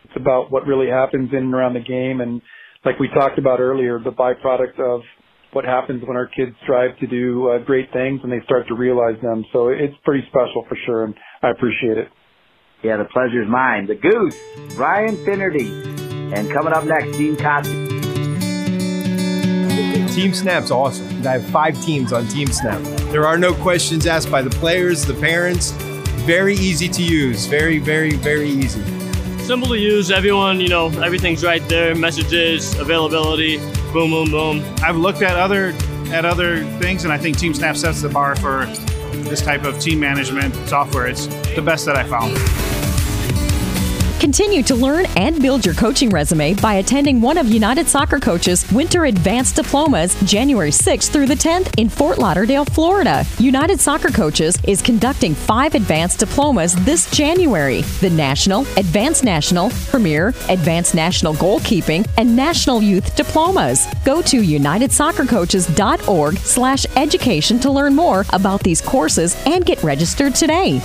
It's about what really happens in and around the game, and like we talked about earlier, the byproduct of what happens when our kids strive to do great things and they start to realize them. So it's pretty special for sure, and I appreciate it. Yeah, the pleasure's mine. The Goose, Brian Finnerty. And coming up next, Dean Koski. Team Snap's awesome. I have 5 teams on Team Snap. There are no questions asked by the players, the parents. Very easy to use. Very, very, very easy. Simple to use, everyone, you know, everything's right there, messages, availability, boom, boom, boom. I've looked at other things, and I think Team Snap sets the bar for this type of team management software. It's the best that I found. Continue to learn and build your coaching resume by attending one of United Soccer Coaches' Winter Advanced Diplomas January 6th through the 10th in Fort Lauderdale, Florida. United Soccer Coaches is conducting 5 advanced diplomas this January: the National, Advanced National, Premier, Advanced National Goalkeeping, and National Youth Diplomas. Go to unidedsoccercoaches.org/education to learn more about these courses and get registered today.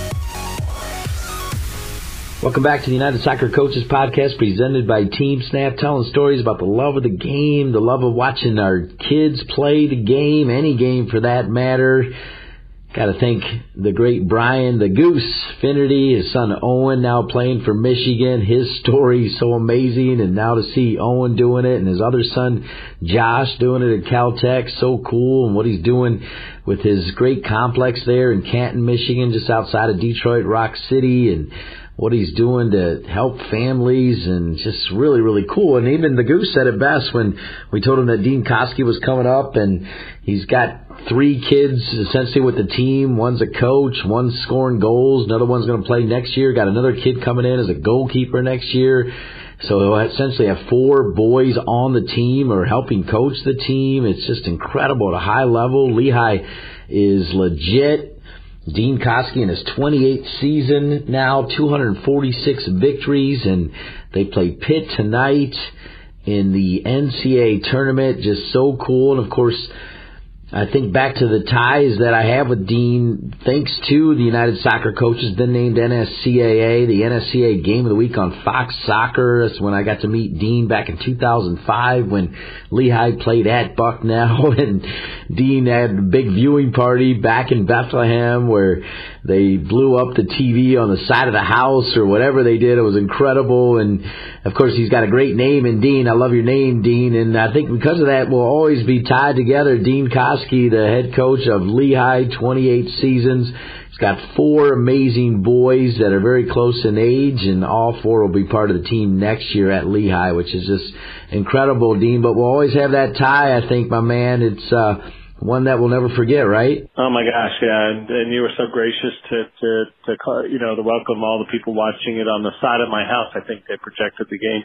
Welcome back to the United Soccer Coaches podcast presented by Team Snap, telling stories about the love of the game, the love of watching our kids play the game, any game for that matter. Got to thank the great Brian, the Goose, Finnerty, his son Owen now playing for Michigan. His story is so amazing, and now to see Owen doing it and his other son Josh doing it at Caltech, so cool, and what he's doing with his great complex there in Canton, Michigan, just outside of Detroit, Rock City, and what he's doing to help families, and just really, really cool. And even the Goose said it best when we told him that Dean Koski was coming up, and he's got 3 kids essentially with the team. One's a coach, one's scoring goals, another one's going to play next year, got another kid coming in as a goalkeeper next year. So he'll essentially have 4 boys on the team or helping coach the team. It's just incredible at a high level. Lehigh is legit. Dean Koski in his 28th season now, 246 victories, and they play Pitt tonight in the NCAA tournament. Just so cool. And, of course, I think back to the ties that I have with Dean, thanks to the United Soccer Coaches, then named NSCAA, the NSCA Game of the Week on Fox Soccer. That's when I got to meet Dean back in 2005 when Lehigh played at Bucknell, and Dean had a big viewing party back in Bethlehem where they blew up the TV on the side of the house or whatever they did. It was incredible, and, of course, he's got a great name in Dean. I love your name, Dean, and I think because of that we'll always be tied together. Dean Koski, the head coach of Lehigh, 28 seasons. He's got 4 amazing boys that are very close in age, and all 4 will be part of the team next year at Lehigh, which is just incredible, Dean. But we'll always have that tie, I think, my man. It's one that we'll never forget, right? Oh, my gosh, yeah. And you were so gracious to welcome all the people watching it on the side of my house. I think they projected the game.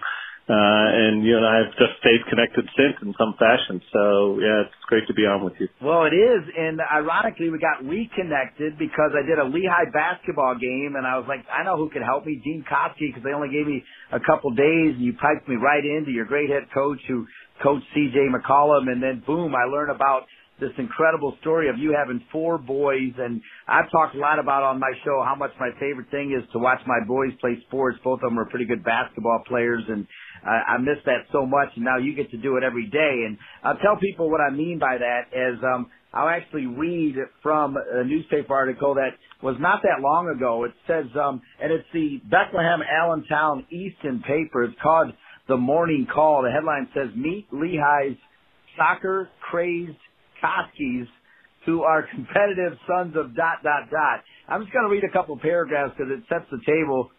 And you and I have just stayed connected since in some fashion. So, yeah, it's great to be on with you. Well, it is. And ironically, we got reconnected because I did a Lehigh basketball game, and I was like, I know who can help me, Dean Koski, because they only gave me a couple days, and you piped me right into your great head coach who coached C.J. McCollum. And then, boom, I learned about this incredible story of you having 4 boys. And I've talked a lot about on my show how much my favorite thing is to watch my boys play sports. Both of them are pretty good basketball players, and I miss that so much. And now you get to do it every day. And I'll tell people what I mean by that is I'll actually read from a newspaper article that was not that long ago. It says, and it's the Bethlehem Allentown Easton paper. It's called The Morning Call. The headline says, "Meet Lehigh's soccer crazed Koskis who are competitive sons of ... I'm just going to read a couple paragraphs because it sets the table.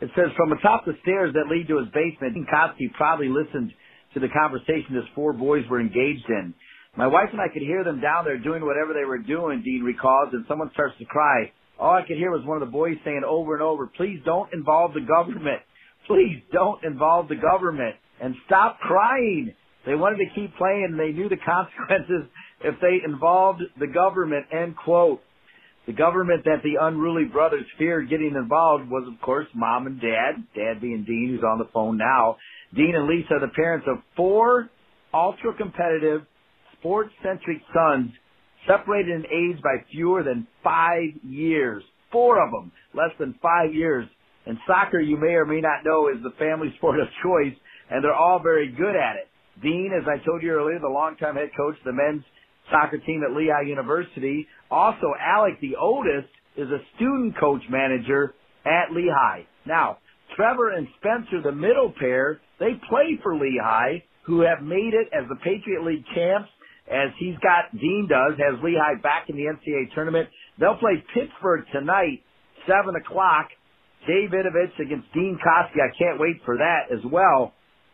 It says, "From atop the stairs that lead to his basement, Koski probably listened to the conversation his 4 boys were engaged in. My wife and I could hear them down there doing whatever they were doing," Dean recalls, "and someone starts to cry. All I could hear was one of the boys saying over and over, 'Please don't involve the government. Please don't involve the government. And stop crying.' They wanted to keep playing, and they knew the consequences if they involved the government," end quote. The government that the unruly brothers feared getting involved was, of course, Mom and Dad, Dad being Dean, who's on the phone now. Dean and Lisa are the parents of 4 ultra-competitive, sports-centric sons separated in age by fewer than 5 years. 4 of them, less than 5 years. And soccer, you may or may not know, is the family sport of choice, and they're all very good at it. Dean, as I told you earlier, the longtime head coach of the men's soccer team at Lehigh University. Also, Alec, the oldest, is a student coach manager at Lehigh. Now, Trevor and Spencer, the middle pair, they play for Lehigh, who have made it as the Patriot League champs, as he's got, Dean does, has Lehigh back in the NCAA tournament. They'll play Pittsburgh tonight, 7 o'clock. Dave Idovich against Dean Koski. I can't wait for that as well.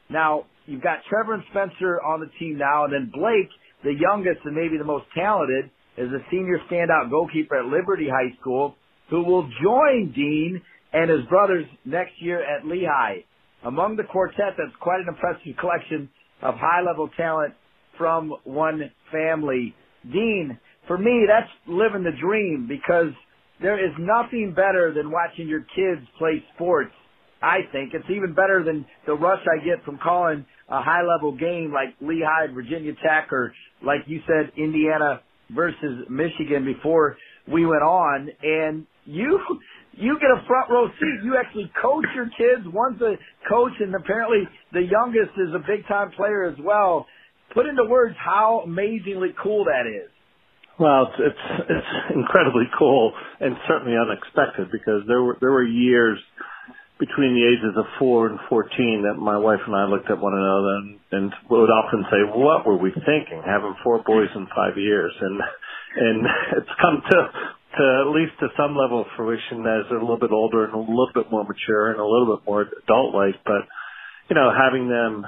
Now, you've got Trevor and Spencer on the team now, and then Blake, the youngest and maybe the most talented, is a senior standout goalkeeper at Liberty High School, who will join Dean and his brothers next year at Lehigh. Among the quartet, that's quite an impressive collection of high-level talent from one family. Dean, for me, that's living the dream, because there is nothing better than watching your kids play sports, I think. It's even better than the rush I get from calling a high-level game like Lehigh, Virginia Tech, or, like you said, Indiana versus Michigan before we went on. And you get a front row seat. You actually coach your kids. One's a coach, and apparently the youngest is a big-time player as well. Put into words how amazingly cool that is. Well, it's incredibly cool, and certainly unexpected, because there were years between the ages of 4 and 14 that my wife and I looked at one another and would often say, "What were we thinking? Having 4 boys in 5 years?" And it's come to at least to some level of fruition as they're a little bit older and a little bit more mature and a little bit more adult-like. But you know, having them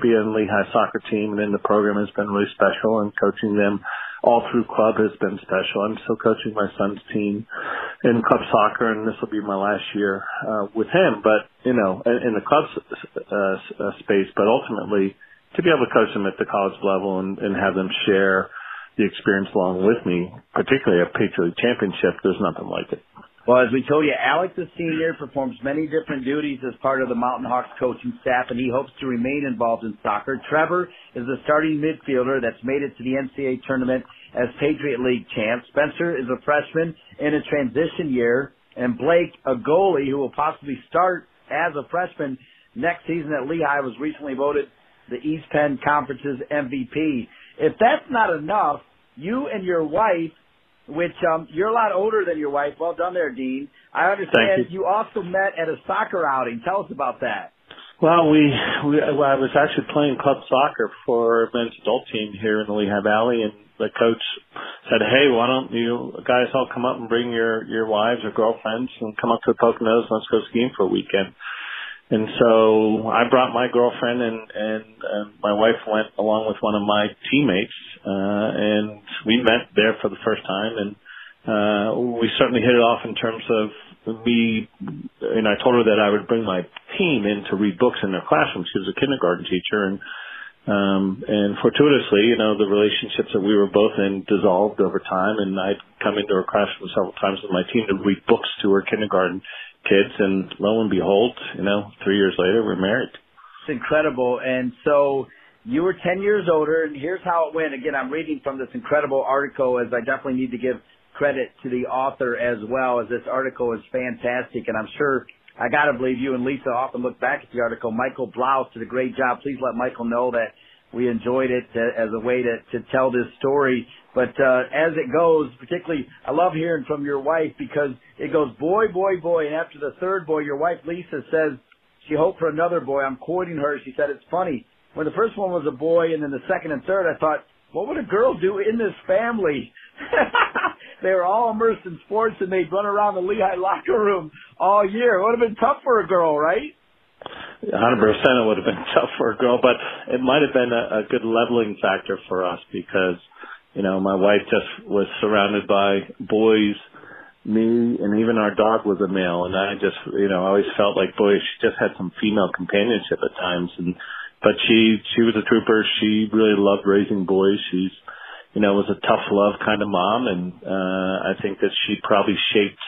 be in Lehigh soccer team and in the program has been really special, and coaching them all through club has been special. I'm still coaching my son's team in club soccer, and this will be my last year with him, but, you know, in the club space. But ultimately, to be able to coach them at the college level and have them share the experience along with me, particularly at Patriot League Championship, there's nothing like it. Well, as we told you, Alex, the senior, performs many different duties as part of the Mountain Hawks coaching staff, and he hopes to remain involved in soccer. Trevor is the starting midfielder that's made it to the NCAA tournament as Patriot League champ. Spencer is a freshman in a transition year, and Blake, a goalie who will possibly start as a freshman next season at Lehigh, was recently voted the East Penn Conference's MVP. If that's not enough, you and your wife, which you're a lot older than your wife. Well done there, Dean. I understand you also met at a soccer outing. Tell us about that. Well, I was actually playing club soccer for a men's adult team here in the Lehigh Valley, and the coach said, "Hey, why don't you guys all come up and bring your wives or girlfriends and come up to the Poconos and let's go skiing for a weekend." And so I brought my girlfriend, and my wife went along with one of my teammates, and we met there for the first time, and we certainly hit it off in terms of me, and I told her that I would bring my team in to read books in their classroom. She was a kindergarten teacher, and fortuitously, you know, the relationships that we were both in dissolved over time, and I'd come into her classroom several times with my team to read books to her kindergarten kids, and lo and behold, you know, 3 years later, we're married. It's incredible. And so you were 10 years older, and here's how it went. Again, I'm reading from this incredible article, as I definitely need to give credit to the author as well, as this article is fantastic, and I'm sure, I got to believe, you and Lisa often look back at the article. Michael Blouse did a great job. Please let Michael know that we enjoyed it as a way to tell this story. But as it goes, particularly, I love hearing from your wife, because it goes boy, boy, boy, and after the third boy, your wife Lisa says she hoped for another boy. I'm quoting her. She said, "It's funny. When the first one was a boy and then the second and third, I thought, what would a girl do in this family?" They were all immersed in sports, and they'd run around the Lehigh locker room all year. It would have been tough for a girl, right? 100% it would have been tough for a girl, but it might have been a good leveling factor for us, because, you know, my wife just was surrounded by boys, me, and even our dog was a male, and I just, you know, I always felt like, boy, she just had some female companionship at times, but she was a trooper. She really loved raising boys. She's, you know, was a tough love kind of mom, and I think that she probably shaped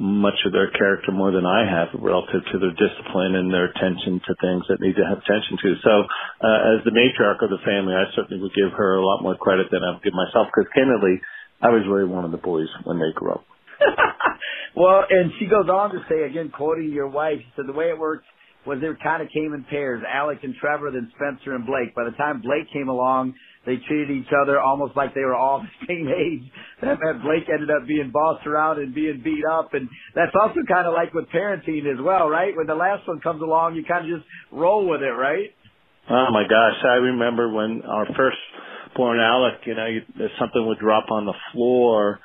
much of their character more than I have, relative to their discipline and their attention to things that need to have attention to. So as the matriarch of the family, I certainly would give her a lot more credit than I would give myself, because candidly, I was really one of the boys when they grew up. Well, and she goes on to say, again, quoting your wife, she said the way it worked was they kind of came in pairs, Alec and Trevor, then Spencer and Blake. By the time Blake came along, they treated each other almost like they were all the same age. That meant Blake ended up being bossed around and being beat up. And that's also kind of like with parenting as well, right? When the last one comes along, you kind of just roll with it, right? Oh, my gosh. I remember when our firstborn Alec, you know, something would drop on the floor,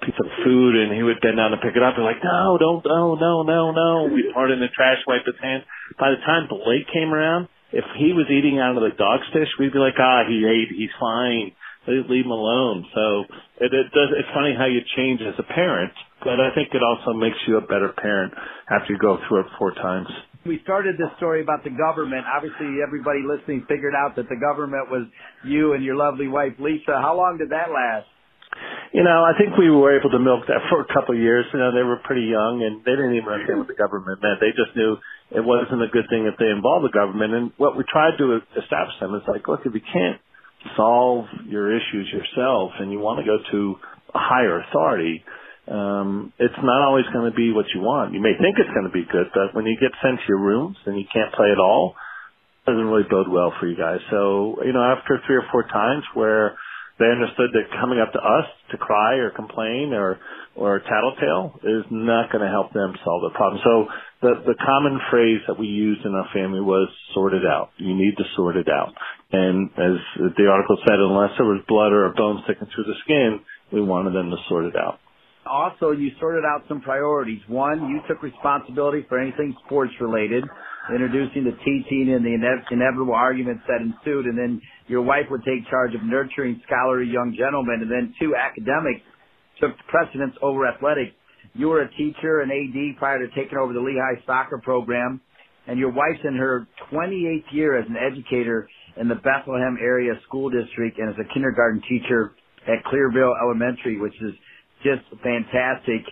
piece of food, and he would bend down to pick it up. They're like, "No, don't, no. We'd throw it in the trash, wipe his hands. By the time Blake came around, if he was eating out of the dog's dish, we'd be like, "Ah, he ate, he's fine." They leave them alone. So it's funny how you change as a parent, but I think it also makes you a better parent after you go through it 4 times. We started this story about the government. Obviously, everybody listening figured out that the government was you and your lovely wife, Lisa. How long did that last? You know, I think we were able to milk that for a couple of years. You know, they were pretty young, and they didn't even understand what the government meant. They just knew it wasn't a good thing if they involved the government. And what we tried to establish them is like, look, if you can't solve your issues yourself and you want to go to a higher authority, it's not always going to be what you want. You may think it's going to be good, but when you get sent to your rooms and you can't play at all, it doesn't really bode well for you guys. So, you know, after 3 or 4 times where they understood that coming up to us to cry or complain or tattletale is not going to help them solve the problem. So the common phrase that we used in our family was sort it out. You need to sort it out. And as the article said, unless there was blood or a bone sticking through the skin, we wanted them to sort it out. Also, you sorted out some priorities. One, you took responsibility for anything sports-related, introducing the teaching and the inevitable arguments that ensued, and then your wife would take charge of nurturing scholarly young gentlemen, and then 2, academics took precedence over athletics. You were a teacher and AD prior to taking over the Lehigh soccer program, and your wife's in her 28th year as an educator in the Bethlehem area school district and as a kindergarten teacher at Clearville Elementary, which is just fantastic.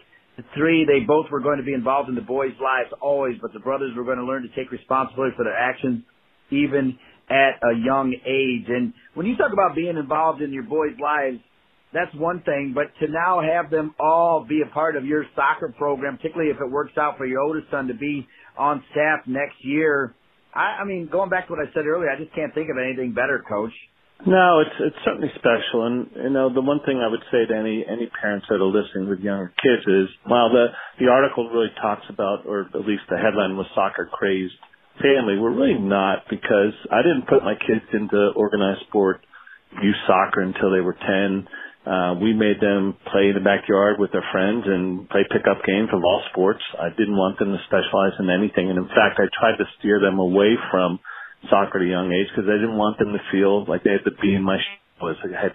3, they both were going to be involved in the boys' lives always, but the brothers were going to learn to take responsibility for their actions even at a young age. And when you talk about being involved in your boys' lives, that's one thing, but to now have them all be a part of your soccer program, particularly if it works out for your oldest son to be on staff next year, I mean, going back to what I said earlier, I just can't think of anything better, Coach. No, it's certainly special. And, you know, the one thing I would say to any parents that are listening with younger kids is, while the article really talks about, or at least the headline was Soccer Crazed Family, we're really not, because I didn't put my kids into organized sport, youth soccer, until they were 10. We made them play in the backyard with their friends and play pickup games of all sports. I didn't want them to specialize in anything. And, in fact, I tried to steer them away from soccer at a young age because I didn't want them to feel like they had to be in my shoes as a head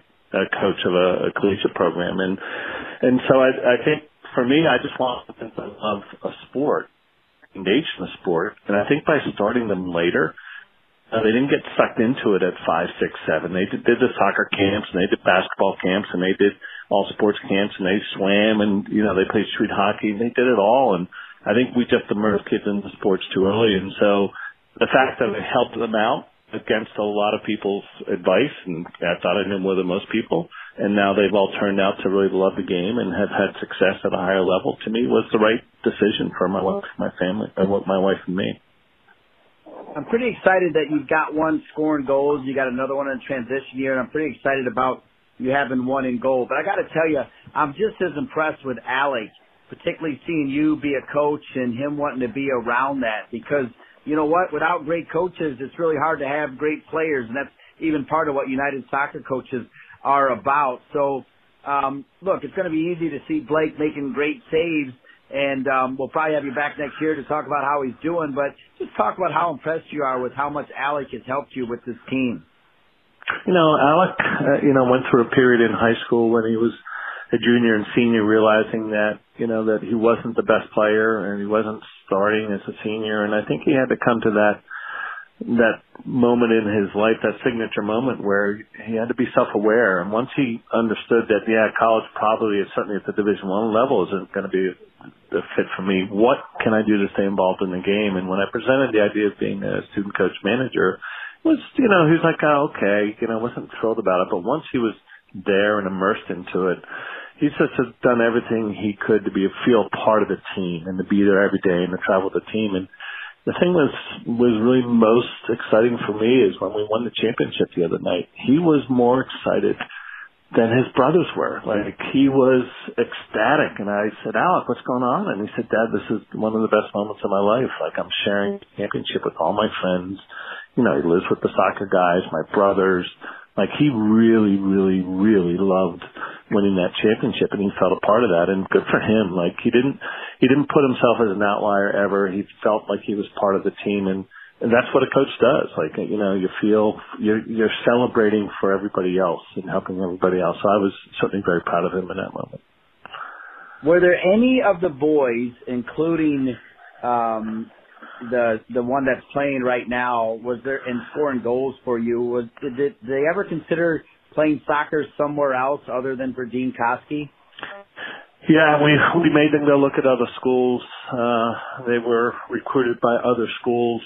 coach of a collegiate program. And so I think for me, I just want them to love a sport, engage in the sport. And I think by starting them later, they didn't get sucked into it at 5, 6, 7. They did the soccer camps and they did basketball camps and they did all sports camps and they swam and, you know, they played street hockey and they did it all. And I think we just immersed kids into sports too early. And so the fact that it helped them out against a lot of people's advice, and I thought I knew more than most people, and now they've all turned out to really love the game and have had success at a higher level, to me was the right decision for my wife, my family, and my wife and me. I'm pretty excited that you've got one scoring goals, you got another one in transition year, and I'm pretty excited about you having one in goal. But I got to tell you, I'm just as impressed with Alec, particularly seeing you be a coach and him wanting to be around that, because you know what? Without great coaches, it's really hard to have great players, and that's even part of what United Soccer Coaches are about. So, look, it's going to be easy to see Blake making great saves, and we'll probably have you back next year to talk about how he's doing, but just talk about how impressed you are with how much Alec has helped you with this team. You know, Alec, went through a period in high school when he was a junior and senior, realizing that, you know, that he wasn't the best player and he wasn't starting as a senior. And I think he had to come to that moment in his life, that signature moment where he had to be self-aware. And once he understood that, college probably, certainly at the Division I level, isn't going to be a fit for me. What can I do to stay involved in the game? And when I presented the idea of being a student coach manager, it was, he was like, oh, okay, I wasn't thrilled about it. But once he was there and immersed into it, he's just done everything he could to feel part of the team and to be there every day and to travel with the team. And the thing was really most exciting for me is when we won the championship the other night, he was more excited than his brothers were. Like, he was ecstatic. And I said, Alec, what's going on? And he said, Dad, this is one of the best moments of my life. Like, I'm sharing the championship with all my friends. You know, he lives with the soccer guys, my brothers. Like, he really, really, really loved winning that championship, and he felt a part of that, and good for him. Like, he didn't put himself as an outlier ever. He felt like he was part of the team, and And that's what a coach does. Like, you know, you feel you're celebrating for everybody else and helping everybody else. So I was certainly very proud of him in that moment. Were there any of the boys, including the one that's playing right now, was there in scoring goals for you? Did they ever consider playing soccer somewhere else other than for Dean Koski? Yeah, we made them go look at other schools. They were recruited by other schools.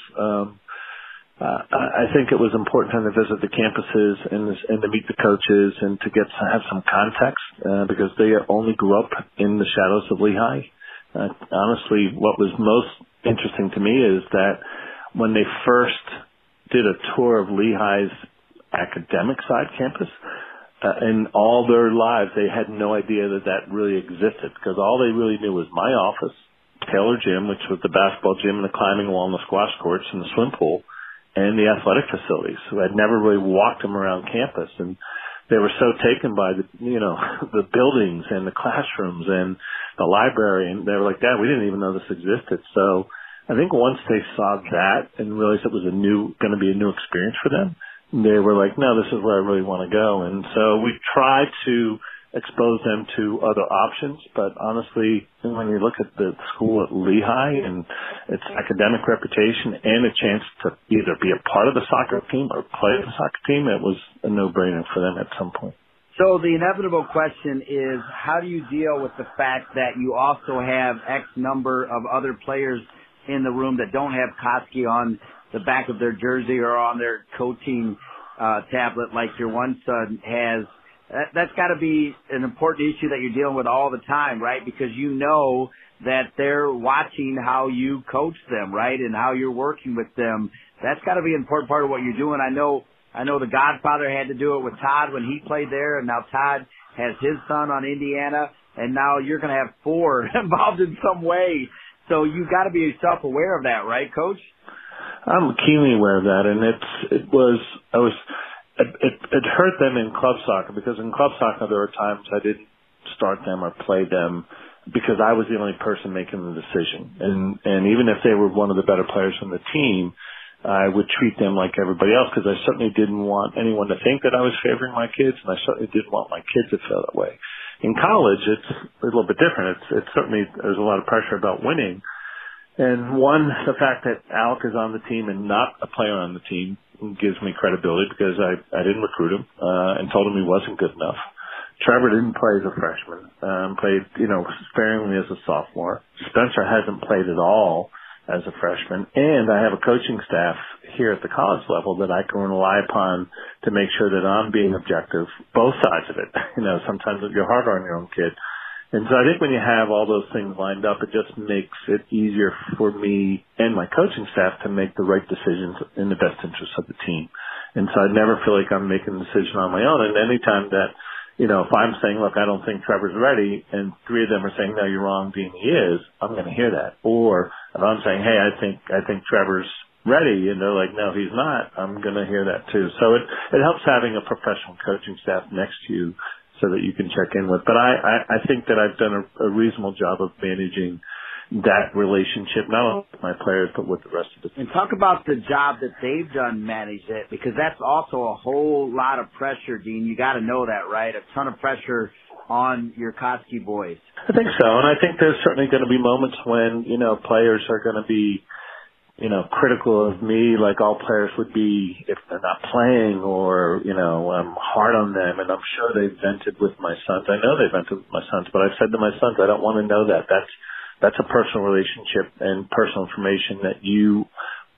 I think it was important for them to visit the campuses and to meet the coaches and to get have some context because they only grew up in the shadows of Lehigh. Honestly, what was most interesting to me is that when they first did a tour of Lehigh's academic side campus, in all their lives, they had no idea that really existed because all they really knew was my office, Taylor Gym, which was the basketball gym and the climbing wall and the squash courts and the swim pool, and the athletic facilities. So I'd never really walked them around campus, and they were so taken by the buildings and the classrooms and the library, and they were like, "Dad, we didn't even know this existed." So I think once they saw that and realized it was going to be a new experience for them, they were like, no, this is where I really want to go. And so we tried to expose them to other options. But honestly, when you look at the school at Lehigh and its academic reputation and a chance to either be a part of the soccer team or play the soccer team, it was a no-brainer for them at some point. So the inevitable question is, how do you deal with the fact that you also have X number of other players in the room that don't have Koski on the back of their jersey or on their coaching tablet like your one son has? That's got to be an important issue that you're dealing with all the time, right? Because you know that they're watching how you coach them, right, and how you're working with them. That's got to be an important part of what you're doing. I know the Godfather had to do it with Todd when he played there, and now Todd has his son on Indiana, and now you're going to have four involved in some way. So you've got to be self-aware of that, right, Coach? I'm keenly aware of that, and it hurt them in club soccer because in club soccer there were times I didn't start them or play them because I was the only person making the decision, and even if they were one of the better players on the team, I would treat them like everybody else because I certainly didn't want anyone to think that I was favoring my kids, and I certainly didn't want my kids to feel that way. In college, it's a little bit different. It's certainly there's a lot of pressure about winning. And one, the fact that Alec is on the team and not a player on the team gives me credibility because I didn't recruit him and told him he wasn't good enough. Trevor didn't play as a freshman, played, sparingly as a sophomore. Spencer hasn't played at all as a freshman. And I have a coaching staff here at the college level that I can rely upon to make sure that I'm being objective, both sides of it. Sometimes you're hard on your own kid. And so I think when you have all those things lined up, it just makes it easier for me and my coaching staff to make the right decisions in the best interest of the team. And so I never feel like I'm making a decision on my own. And any time that, if I'm saying, look, I don't think Trevor's ready, and three of them are saying, no, you're wrong, Dean, he is, I'm going to hear that. Or if I'm saying, hey, I think Trevor's ready, and they're like, no, he's not, I'm going to hear that too. So it helps having a professional coaching staff next to you so that you can check in with. But I think that I've done a reasonable job of managing that relationship, not only with my players, but with the rest of the team. And talk about the job that they've done manage it, because that's also a whole lot of pressure, Dean. You got to know that, right? A ton of pressure on your Koski boys. I think so, and I think there's certainly going to be moments when, players are going to be, critical of me, like all players would be if they're not playing, or, I'm hard on them, and I'm sure they've vented with my sons. I know they vented with my sons, but I've said to my sons, I don't want to know that. That's a personal relationship and personal information that you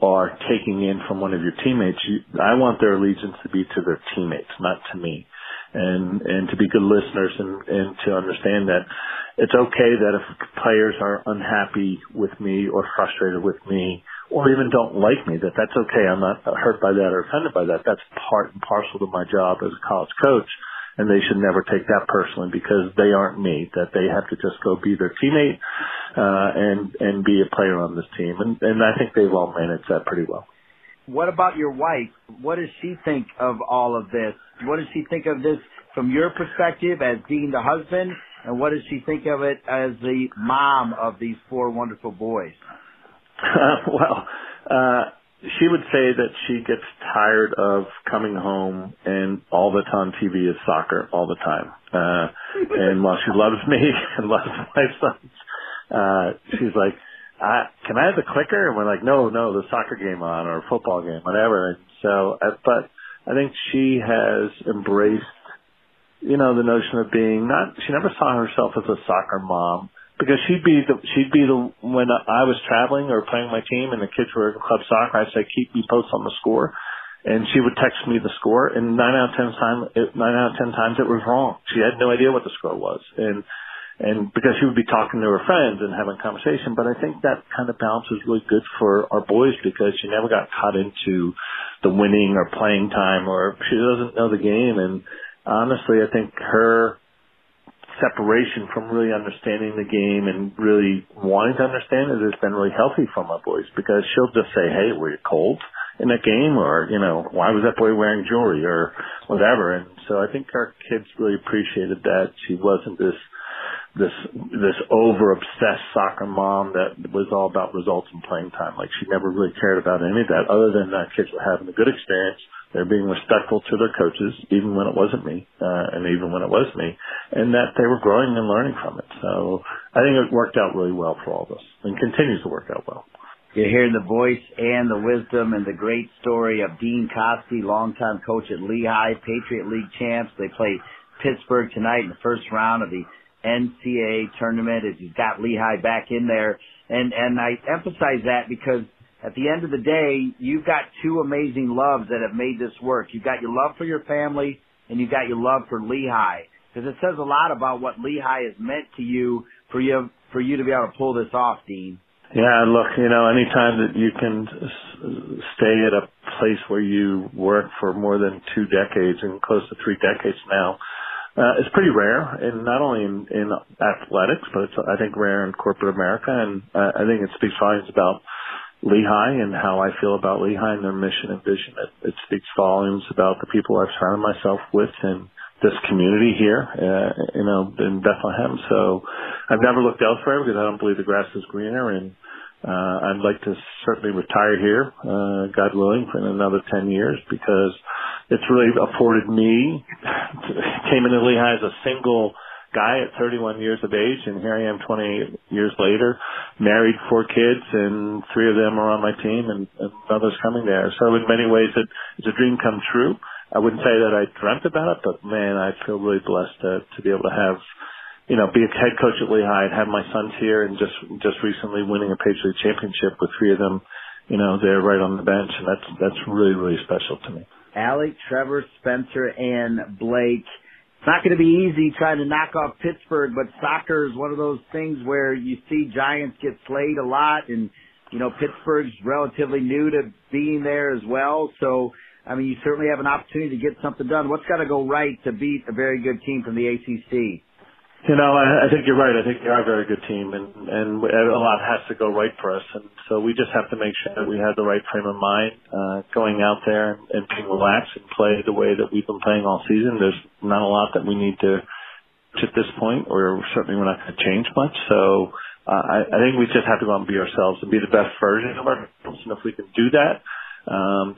are taking in from one of your teammates. I want their allegiance to be to their teammates, not to me. And to be good listeners and to understand that it's okay that if players are unhappy with me or frustrated with me or even don't like me, that's okay. I'm not hurt by that or offended by that. That's part and parcel to my job as a college coach, and they should never take that personally because they aren't me, that they have to just go be their teammate and be a player on this team. And I think they've all managed that pretty well. What about your wife? What does she think of all of this? What does she think of this from your perspective as Dean, the husband, and what does she think of it as the mom of these four wonderful boys? Well, She would say that she gets tired of coming home and all that's on TV is soccer all the time. And while she loves me and loves my sons, she's like, can I have the clicker? And we're like, no, the soccer game on or football game, whatever. And so, but I think she has embraced, the notion of being she never saw herself as a soccer mom. Because she'd be the when I was traveling or playing my team and the kids were in club soccer, I'd say, keep me posted on the score. And she would text me the score. And 9 out of 10 times it was wrong. She had no idea what the score was. And because she would be talking to her friends and having a conversation. But I think that kind of balance is really good for our boys because she never got caught into the winning or playing time or she doesn't know the game. And honestly, I think her separation from really understanding the game and really wanting to understand it has been really healthy for my boys because she'll just say, hey, were you cold in that game? Or, why was that boy wearing jewelry or whatever? And so I think our kids really appreciated that. She wasn't this over-obsessed soccer mom that was all about results and playing time. Like, she never really cared about any of that other than that kids were having a good experience. They're being respectful to their coaches, even when it wasn't me, and even when it was me, and that they were growing and learning from it. So I think it worked out really well for all of us and continues to work out well. You're hearing the voice and the wisdom and the great story of Dean Koski, longtime coach at Lehigh, Patriot League champs. They play Pittsburgh tonight in the first round of the NCAA tournament as he's got Lehigh back in there. And I emphasize that because at the end of the day, you've got two amazing loves that have made this work. You've got your love for your family, and you've got your love for Lehigh. Because it says a lot about what Lehigh has meant to you for you to be able to pull this off, Dean. Yeah, look, anytime that you can stay at a place where you work for more than 2 decades and close to 3 decades now, it's pretty rare, and not only in athletics, but it's, I think, rare in corporate America. And I think it speaks volumes about Lehigh and how I feel about Lehigh and their mission and vision. It speaks volumes about the people I've surrounded myself with and this community here, in Bethlehem. So I've never looked elsewhere because I don't believe the grass is greener. And I'd like to certainly retire here, God willing, in another 10 years because it's really afforded me. Came into Lehigh as a single guy at 31 years of age, and here I am 28 years later, married, 4 kids, and 3 of them are on my team, and others coming there. So in many ways, it's a dream come true. I wouldn't say that I dreamt about it, but, man, I feel really blessed to be able to have, be a head coach at Lehigh and have my sons here and just recently winning a Patriot League championship with 3 of them, they're right on the bench, and that's really, really special to me. Alec, Trevor, Spencer, and Blake. It's not going to be easy trying to knock off Pittsburgh, but soccer is one of those things where you see giants get slayed a lot, and, Pittsburgh's relatively new to being there as well. So, you certainly have an opportunity to get something done. What's got to go right to beat a very good team from the ACC? I think you're right. I think they are a very good team, and a lot has to go right for us. And so we just have to make sure that we have the right frame of mind going out there and being relaxed and play the way that we've been playing all season. There's not a lot that we need to at this point, or certainly we're not going to change much. So I think we just have to go out and be ourselves and be the best version of ourselves. And if we can do that,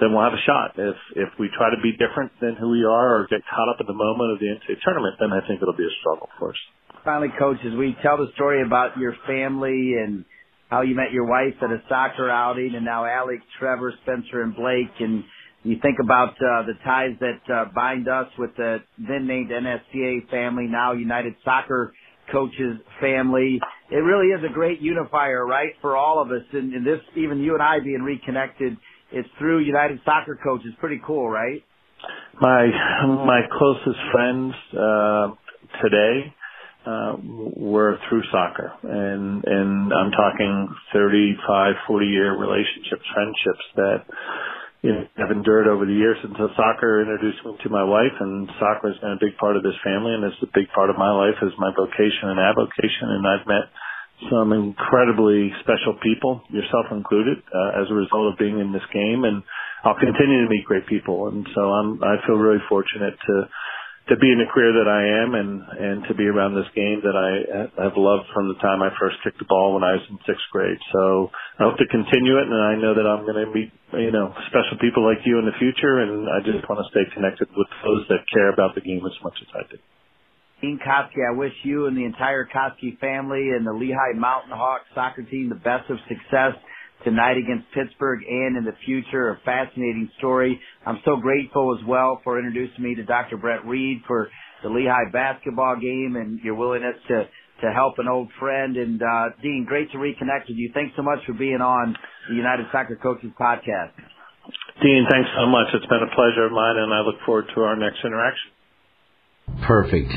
then we'll have a shot. If we try to be different than who we are or get caught up in the moment of the NCAA tournament, then I think it'll be a struggle for us. Finally, Coach, as we tell the story about your family and how you met your wife at a soccer outing, and now Alex, Trevor, Spencer, and Blake, and you think about the ties that bind us with the then-named NSCA family, now United Soccer Coaches family. It really is a great unifier, right, for all of us. And this, even you and I being reconnected, it's through United Soccer Coaches. Pretty cool, right? My closest friends today were through soccer, and I'm talking 35, 40-year relationships, friendships that have endured over the years until soccer introduced me to my wife, and soccer has been a big part of this family, and it's a big part of my life as my vocation and avocation, and I've met some incredibly special people, yourself included, as a result of being in this game, and I'll continue to meet great people. And so I feel really fortunate to to be in the career that I am and to be around this game that I have loved from the time I first kicked the ball when I was in sixth grade. So I hope to continue it, and I know that I'm going to meet, you know, special people like you in the future, and I just want to stay connected with those that care about the game as much as I do. Dean Koski, I wish you and the entire Koski family and the Lehigh Mountain Hawks soccer team the best of success tonight against Pittsburgh and in the future. A fascinating story. I'm so grateful as well for introducing me to Dr. Brett Reed, for the Lehigh basketball game, and your willingness to help an old friend. And Dean, great to reconnect with you. Thanks so much for being on the United Soccer Coaches podcast. Dean, thanks so much. It's been a pleasure of mine, and I look forward to our next interaction. Perfect.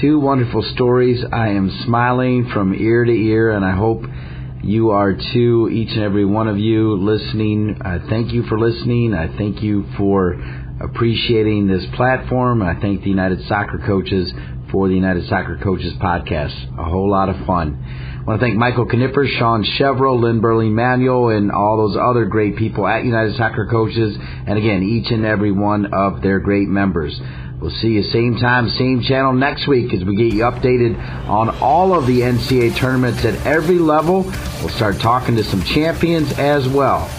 Two wonderful stories. I am smiling from ear to ear, and I hope you are too, each and every one of you listening. I thank you for listening. I thank you for appreciating this platform. I thank the United Soccer Coaches for the United Soccer Coaches podcast. A whole lot of fun. I want to thank Michael Knipper, Sean Chevrolet, Lynn Burley-Manuel, and all those other great people at United Soccer Coaches, and again, each and every one of their great members. We'll see you same time, same channel next week as we get you updated on all of the NCAA tournaments at every level. We'll start talking to some champions as well.